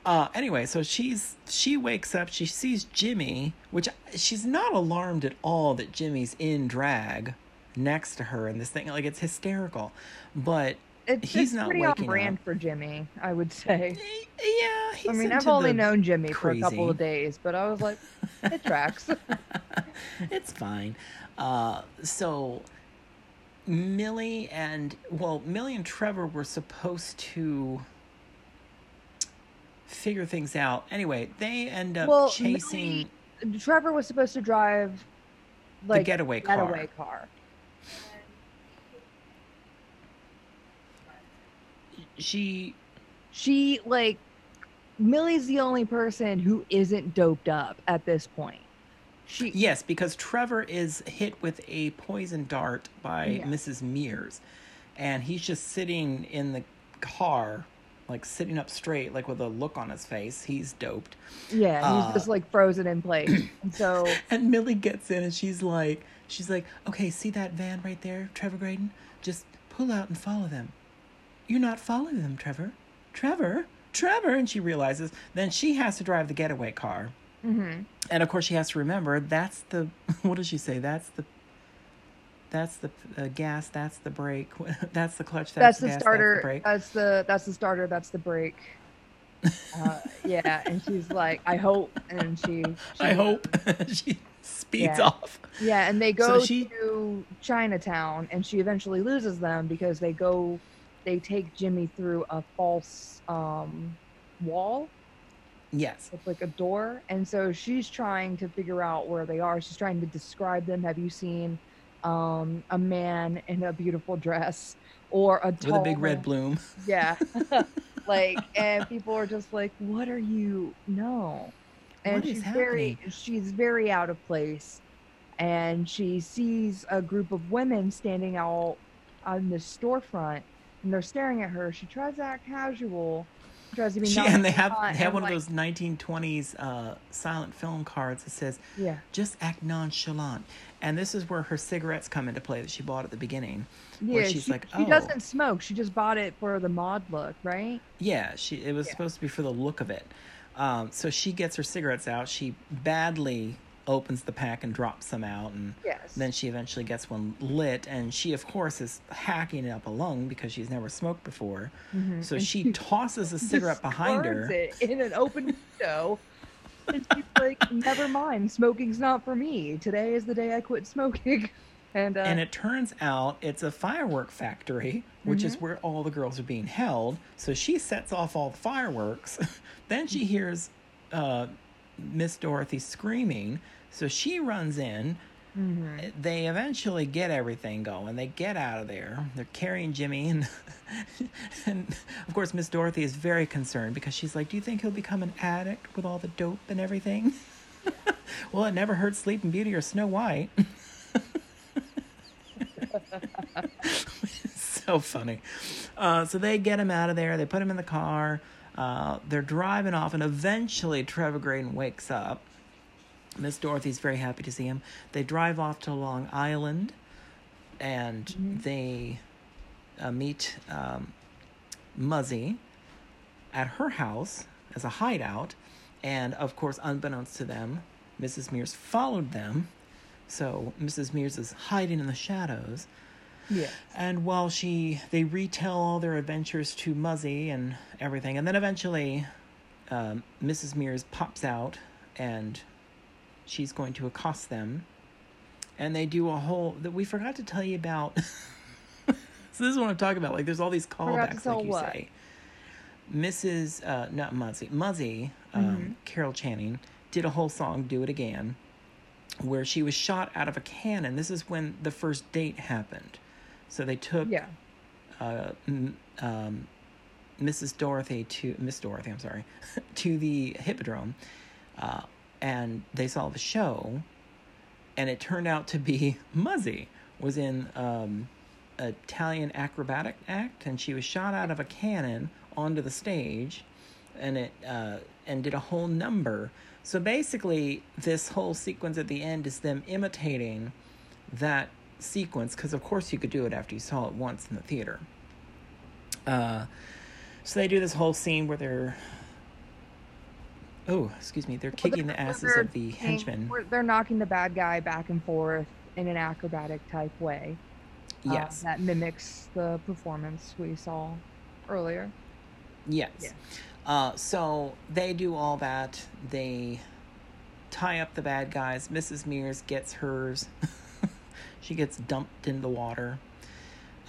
uh, anyway, so she's she wakes up. She sees Jimmy, which she's not alarmed at all that Jimmy's in drag next to her and this thing. Like, it's hysterical, but. It's, he's it's not pretty on brand up. For Jimmy, I would say. Yeah, he's I mean, I've only known Jimmy crazy. For a couple of days, but I was like, it tracks. It's fine. Uh, so Millie and, well, Millie and Trevor were supposed to figure things out. Anyway, they end up well, chasing. Millie, Trevor was supposed to drive like, the getaway car. Getaway car. She, she like, Millie's the only person who isn't doped up at this point. She Yes, because Trevor is hit with a poison dart by yeah. Missus Mears. And he's just sitting in the car, like sitting up straight, like with a look on his face. He's doped. Yeah, uh, he's just like frozen in place. And so and Millie gets in and she's like, she's like, okay, see that van right there, Trevor Graydon? Just pull out and follow them. You're not following them, Trevor. Trevor? Trevor! And she realizes then she has to drive the getaway car. Mm-hmm. And, of course, she has to remember that's the... What does she say? That's the... That's the uh, gas. That's the brake. That's the clutch. That's, that's the, the gas, starter. That's the, brake. That's, the, that's the starter. That's the brake. Uh, yeah. And she's like, I hope. And she... she I hope. She speeds yeah. off. Yeah. And they go so she, to Chinatown. And she eventually loses them because they go... They take Jimmy through a false um, wall. Yes. It's like a door. And so she's trying to figure out where they are. She's trying to describe them. Have you seen um, a man in a beautiful dress or a tall with a big red man. Bloom. Yeah. Like, and people are just like, what are you? No. And what she's is happening? very, she's very out of place. And she sees a group of women standing out on the storefront and they're staring at her. She tries to act casual. Tries to be she, and they have, they have one like, of those nineteen twenties uh, silent film cards that says, yeah. just act nonchalant. And this is where her cigarettes come into play that she bought at the beginning. Yeah, where she's she, like, oh. She doesn't smoke. She just bought it for the mod look, right? Yeah, she. it was yeah. supposed to be for the look of it. Um, so she gets her cigarettes out. She badly opens the pack and drops some out. And yes. then she eventually gets one lit. And she, of course, is hacking up a lung because she's never smoked before. Mm-hmm. So she, she tosses a cigarette behind her. It in an open window. And she's like, never mind, smoking's not for me. Today is the day I quit smoking. And, uh, and it turns out it's a firework factory, which mm-hmm. is where all the girls are being held. So she sets off all the fireworks. Then she hears uh, Miss Dorothy screaming. So she runs in. Mm-hmm. They eventually get everything going. They get out of there. They're carrying Jimmy. And, and of course, Miss Dorothy is very concerned because she's like, do you think he'll become an addict with all the dope and everything? Well, it never hurt Sleeping Beauty or Snow White. So funny. Uh, so they get him out of there. They put him in the car. Uh, they're driving off, and eventually Trevor Graydon wakes up. Miss Dorothy's very happy to see him. They drive off to Long Island, and mm-hmm. they uh, meet um, Muzzy at her house as a hideout. And, of course, unbeknownst to them, Missus Mears followed them. So Missus Mears is hiding in the shadows. Yeah. And while she, they retell all their adventures to Muzzy and everything. And then eventually um, Missus Mears pops out and she's going to accost them. And they do a whole, that we forgot to tell you about. So this is what I'm talking about. Like there's all these callbacks, like you what? say. Missus, uh, not Muzzy, Muzzy, um, mm-hmm. Carol Channing, did a whole song, Do It Again, where she was shot out of a cannon. This is when the first date happened. So they took yeah. uh, um, Missus Dorothy to, Miss Dorothy, I'm sorry, to the Hippodrome. Uh, and they saw the show. And it turned out to be Muzzy was in um, Italian acrobatic act. And she was shot out of a cannon onto the stage. And it uh, and did a whole number. So basically, this whole sequence at the end is them imitating that sequence, because of course you could do it after you saw it once in the theater. Uh, so they do this whole scene where they're, oh, excuse me, they're kicking well, they're, the asses of the henchmen. They're knocking the bad guy back and forth in an acrobatic type way. Yes. Uh, that mimics the performance we saw earlier. Yes. Yeah. Uh, so they do all that. They tie up the bad guys. Missus Mears gets hers. She gets dumped in the water.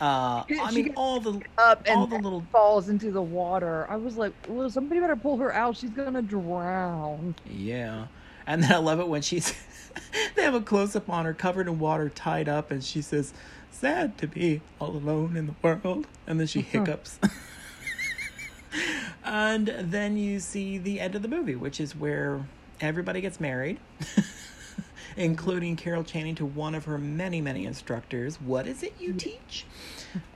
Uh, I she mean, all the up all and the little falls into the water. I was like, well, somebody better pull her out. She's gonna drown. Yeah, and then I love it when she's. They have a close up on her, covered in water, tied up, and she says, "Sad to be all alone in the world," and then she hiccups. And then you see the end of the movie, which is where everybody gets married, including Carol Channing to one of her many, many instructors. What is it you teach?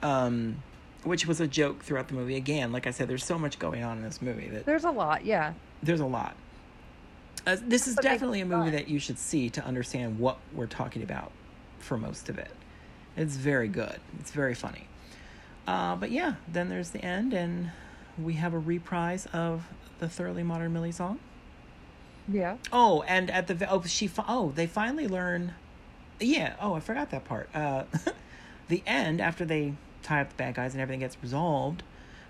Um, which was a joke throughout the movie. Again, like I said, there's so much going on in this movie. That there's a lot, yeah. There's a lot. Uh, this is but definitely a movie fun. that you should see to understand what we're talking about for most of it. It's very good. It's very funny. Uh, but yeah, then there's the end, and we have a reprise of the Thoroughly Modern Millie song. Yeah. Oh, and at the oh she oh they finally learn, yeah. Oh, I forgot that part. Uh, the end after they tie up the bad guys and everything gets resolved,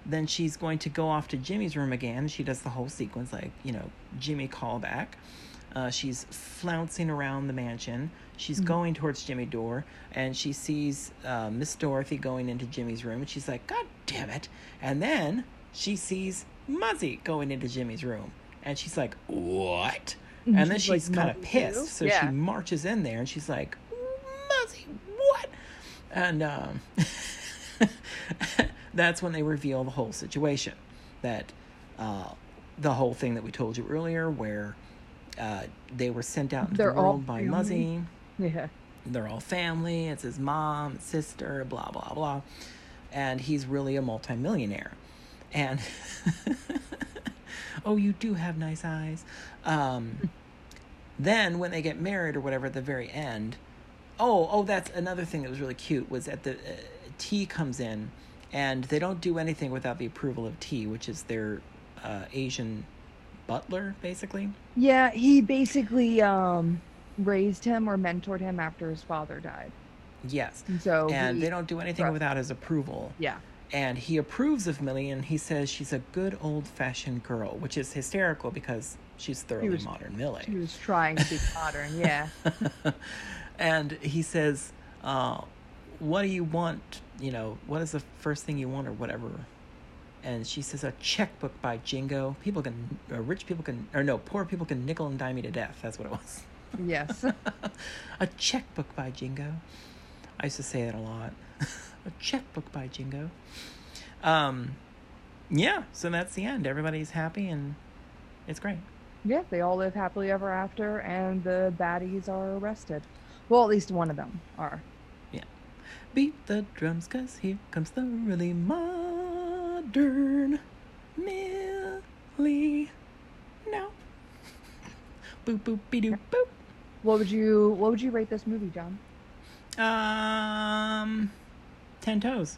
then she's going to go off to Jimmy's room again. She does the whole sequence like you know Jimmy callback. Uh, she's flouncing around the mansion. She's mm-hmm. going towards Jimmy's door, and she sees uh, Miss Dorothy going into Jimmy's room, and she's like, "God damn it!" And then she sees Muzzy going into Jimmy's room. And she's like, what? And, and then she's, she's like, kind of pissed. So yeah. she marches in there and she's like, Muzzy, what? And um, that's when they reveal the whole situation. That uh, the whole thing that we told you earlier where uh, they were sent out into They're the world by Muzzy. Yeah. They're all family. It's his mom, sister, blah, blah, blah. And he's really a multimillionaire. And... oh, you do have nice eyes. Um, then when they get married or whatever at the very end, oh, oh, that's another thing that was really cute was at the uh, T comes in and they don't do anything without the approval of T, which is their uh, Asian butler, basically. Yeah, he basically um, raised him or mentored him after his father died. Yes. And so and they don't do anything rough. without his approval. Yeah. And he approves of Millie, and he says she's a good old-fashioned girl, which is hysterical because she's thoroughly was, modern Millie. She was trying to be modern, yeah. And he says, uh, what do you want, you know, what is the first thing you want or whatever? And she says, a checkbook by Jingo. People can, or rich people can, or no, poor people can nickel and dime me to death. That's what it was. Yes. A checkbook by Jingo. I used to say that a lot. A checkbook by Jingo. Um, yeah, so that's the end. Everybody's happy, and it's great. Yeah, they all live happily ever after, and the baddies are arrested. Well, at least one of them are. Yeah. Beat the drums, because here comes the really modern Millie. No. Boop, boop, be-doop, boop. What would you, what would you rate this movie, John? Um... Ten toes.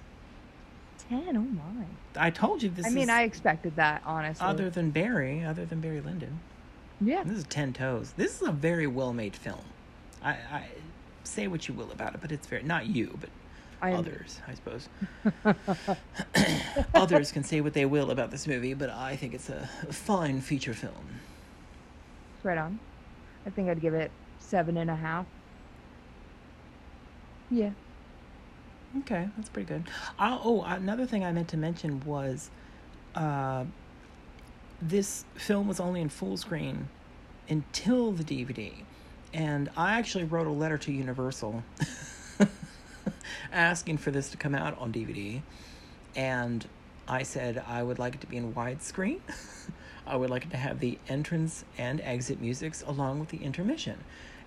Ten, oh my. I told you this I is... I mean, I expected that, honestly. Other than Barry, other than Barry Lyndon. Yeah. This is ten toes. This is a very well-made film. I, I say what you will about it, but it's very... Not you, but I others, I suppose. Others can say what they will about this movie, but I think it's a fine feature film. Right on. I think I'd give it seven and a half. Yeah. Okay, that's pretty good. I'll, oh, another thing I meant to mention was uh, this film was only in full screen until the D V D. And I actually wrote a letter to Universal asking for this to come out on D V D. And I said I would like it to be in widescreen. I would like it to have the entrance and exit musics along with the intermission.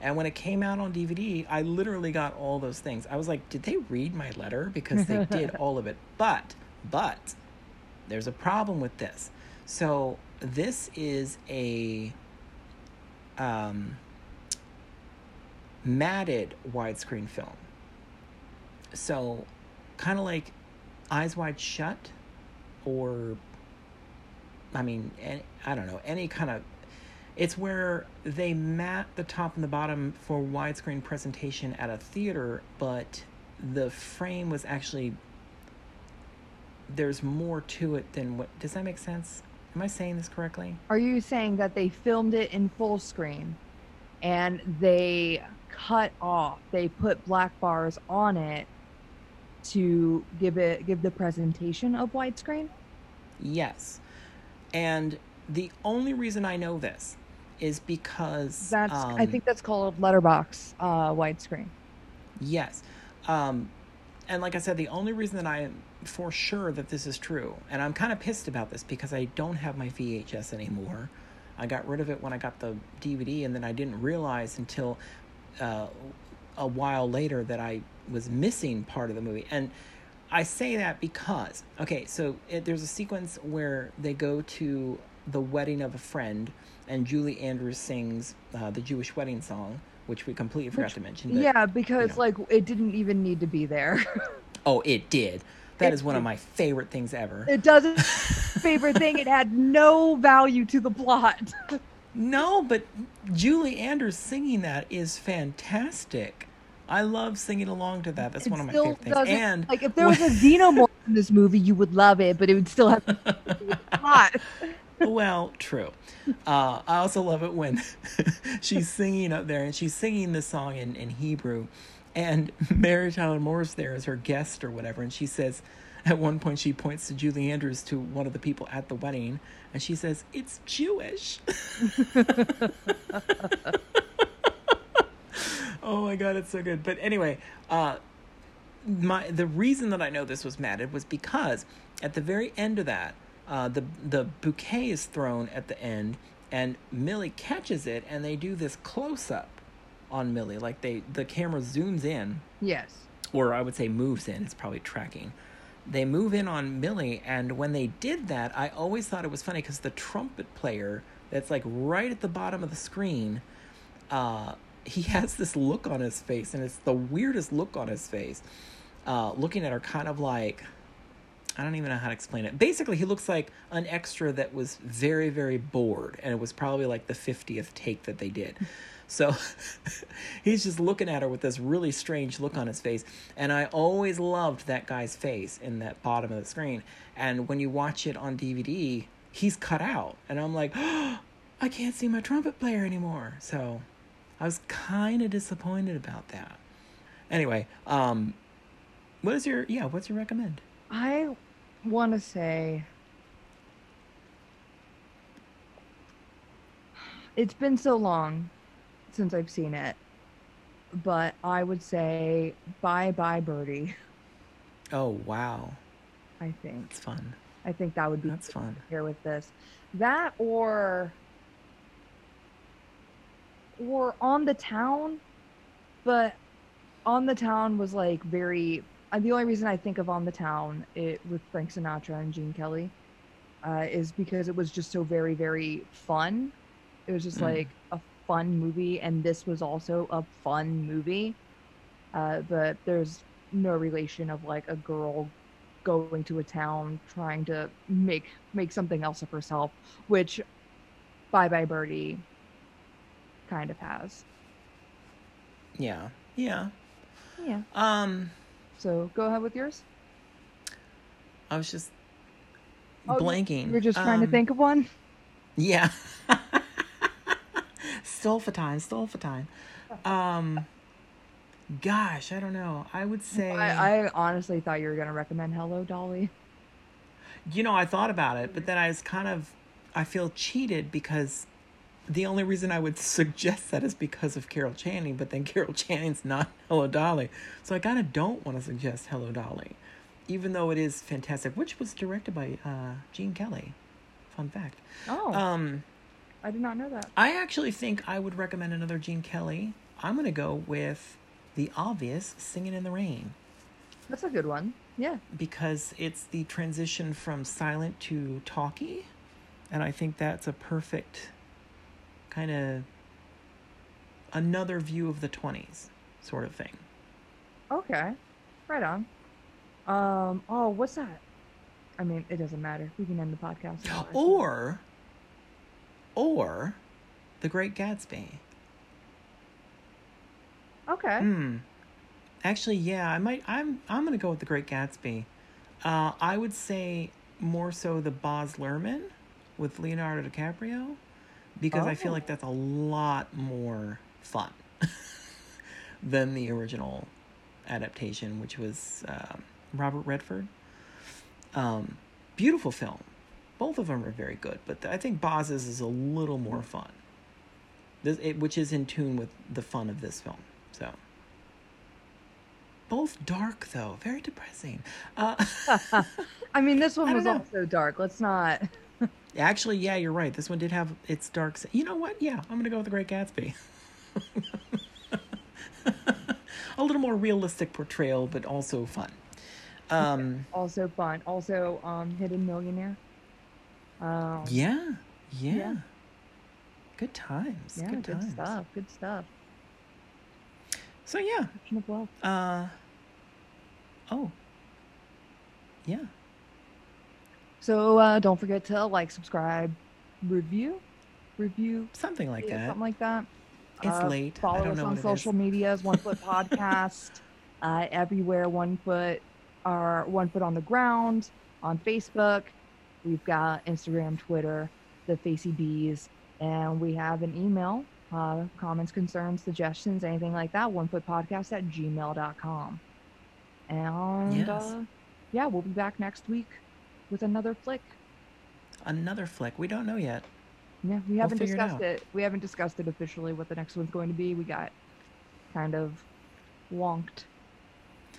And when it came out on D V D, I literally got all those things. I was like, did they read my letter? Because they did all of it. But, but, there's a problem with this. So, this is a um, matted widescreen film. So, kind of like Eyes Wide Shut or, I mean, any, I don't know, any kind of... It's where they mat the top and the bottom for widescreen presentation at a theater, but the frame was actually, there's more to it than what, does that make sense? Am I saying this correctly? Are you saying that they filmed it in full screen and they cut off, they put black bars on it to give it, give the presentation of widescreen? Yes. And the only reason I know this is because that's um, I think that's called letterbox uh widescreen. Yes. Um and like I said, the only reason that I am for sure that this is true, and I'm kind of pissed about this because I don't have my V H S anymore. I got rid of it when I got the D V D, and then I didn't realize until uh a while later that I was missing part of the movie. And I say that because okay, so it, there's a sequence where they go to the wedding of a friend, and Julie Andrews sings uh, the Jewish wedding song, which we completely forgot which, to mention. But, yeah, because you know, like it didn't even need to be there. Oh, it did. That it, is one it, of my favorite things ever. It doesn't favorite thing. It had no value to the plot. No, but Julie Andrews singing that is fantastic. I love singing along to that. That's it one of my favorite things. And like if there was a xenomorph in this movie, you would love it, but it would still have the plot. Well, true. Uh, I also love it when she's singing up there, and she's singing this song in, in Hebrew, and Mary Tyler Moore's there as her guest or whatever, and she says, At one point, she points to Julie Andrews, to one of the people at the wedding, and she says, "It's Jewish." Oh my God, it's so good. But anyway, uh, my the reason that I know this was matted was because at the very end of that, uh, the the bouquet is thrown at the end, and Millie catches it, and they do this close up on Millie, like they the camera zooms in. Yes. Or I would say moves in. It's probably tracking. They move in on Millie, and when they did that, I always thought it was funny because the trumpet player that's like right at the bottom of the screen, uh, he has this look on his face, and it's the weirdest look on his face, uh, looking at her kind of like, I don't even know how to explain it. Basically, he looks like an extra that was very, very bored, and it was probably like the fiftieth take that they did. So he's just looking at her with this really strange look on his face. And I always loved that guy's face in that bottom of the screen. And when you watch it on D V D, he's cut out. And I'm like, oh, I can't see my trumpet player anymore. So I was kind of disappointed about that. Anyway, um, what is your, yeah, what's your recommend? I want to say... it's been so long since I've seen it, but I would say Bye Bye Birdie. Oh wow. I think it's fun. I think that would be that's fun here with this, that or or On the Town, but On the Town was like very uh, the only reason I think of On the Town it with Frank Sinatra and Gene Kelly uh is because it was just so very, very fun. It was just mm. like a fun movie, and this was also a fun movie, uh, but there's no relation of like a girl going to a town trying to make make something else of herself, which Bye Bye Birdie kind of has. Yeah, yeah, yeah. Um, so go ahead with yours. I was just oh, blanking. You're just trying um, to think of one. Yeah. Stole for time, stole for time. Um, gosh, I don't know. I would say... I, I honestly thought you were going to recommend Hello, Dolly. You know, I thought about it, but then I was kind of... I feel cheated because the only reason I would suggest that is because of Carol Channing, but then Carol Channing's not Hello, Dolly. So I kind of don't want to suggest Hello, Dolly, even though it is fantastic, which was directed by uh, Gene Kelly. Fun fact. Oh. Um... I did not know that. I actually think I would recommend another Gene Kelly. I'm going to go with the obvious Singing in the Rain. That's a good one. Yeah. Because it's the transition from silent to talkie. And I think that's a perfect kind of another view of the twenties sort of thing. Okay. Right on. Um, oh, what's that? I mean, it doesn't matter. We can end the podcast. Or... Or The Great Gatsby. Okay. Hmm. Actually, yeah, I might I'm I'm gonna go with The Great Gatsby. Uh, I would say more so the Baz Luhrmann with Leonardo DiCaprio, because oh. I feel like that's a lot more fun than the original adaptation, which was uh, Robert Redford. Um, beautiful film. Both of them are very good, but I think Boz's is a little more fun, this, it, which is in tune with the fun of this film. So, both dark, though. Very depressing. Uh, I mean, this one was know. also dark. Let's not... Actually, yeah, you're right. This one did have its dark... You know what? Yeah, I'm going to go with The Great Gatsby. A little more realistic portrayal, but also fun. Um, also fun. Also um, Hidden Millionaire. Um, yeah, yeah, yeah. Good times. Yeah, good, good times. stuff. Good stuff. So yeah. Uh, oh. Yeah. So uh, don't forget to like, subscribe, review, review something like yeah, that. Something like that. It's uh, late. Follow I don't us know on social medias. One Foot Podcast. Uh, everywhere. One Foot. Our One Foot on the Ground on Facebook. We've got Instagram, Twitter, the Facey Bees, and we have an email, uh, comments, concerns, suggestions, anything like that, one foot podcast at gmail dot com. And yes. uh, yeah, we'll be back next week with another flick. Another flick. We don't know yet. Yeah, we haven't we'll discussed it, it. We haven't discussed it officially what the next one's going to be. We got kind of wonked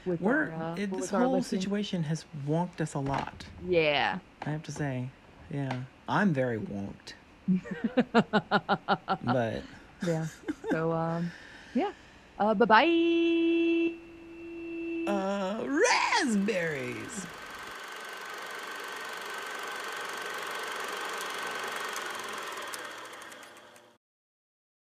with We're, our, uh, it, this whole listening. situation has wonked us a lot. Yeah. I have to say. Yeah. I'm very wonked. But yeah. So um yeah. Uh bye-bye. Uh raspberries.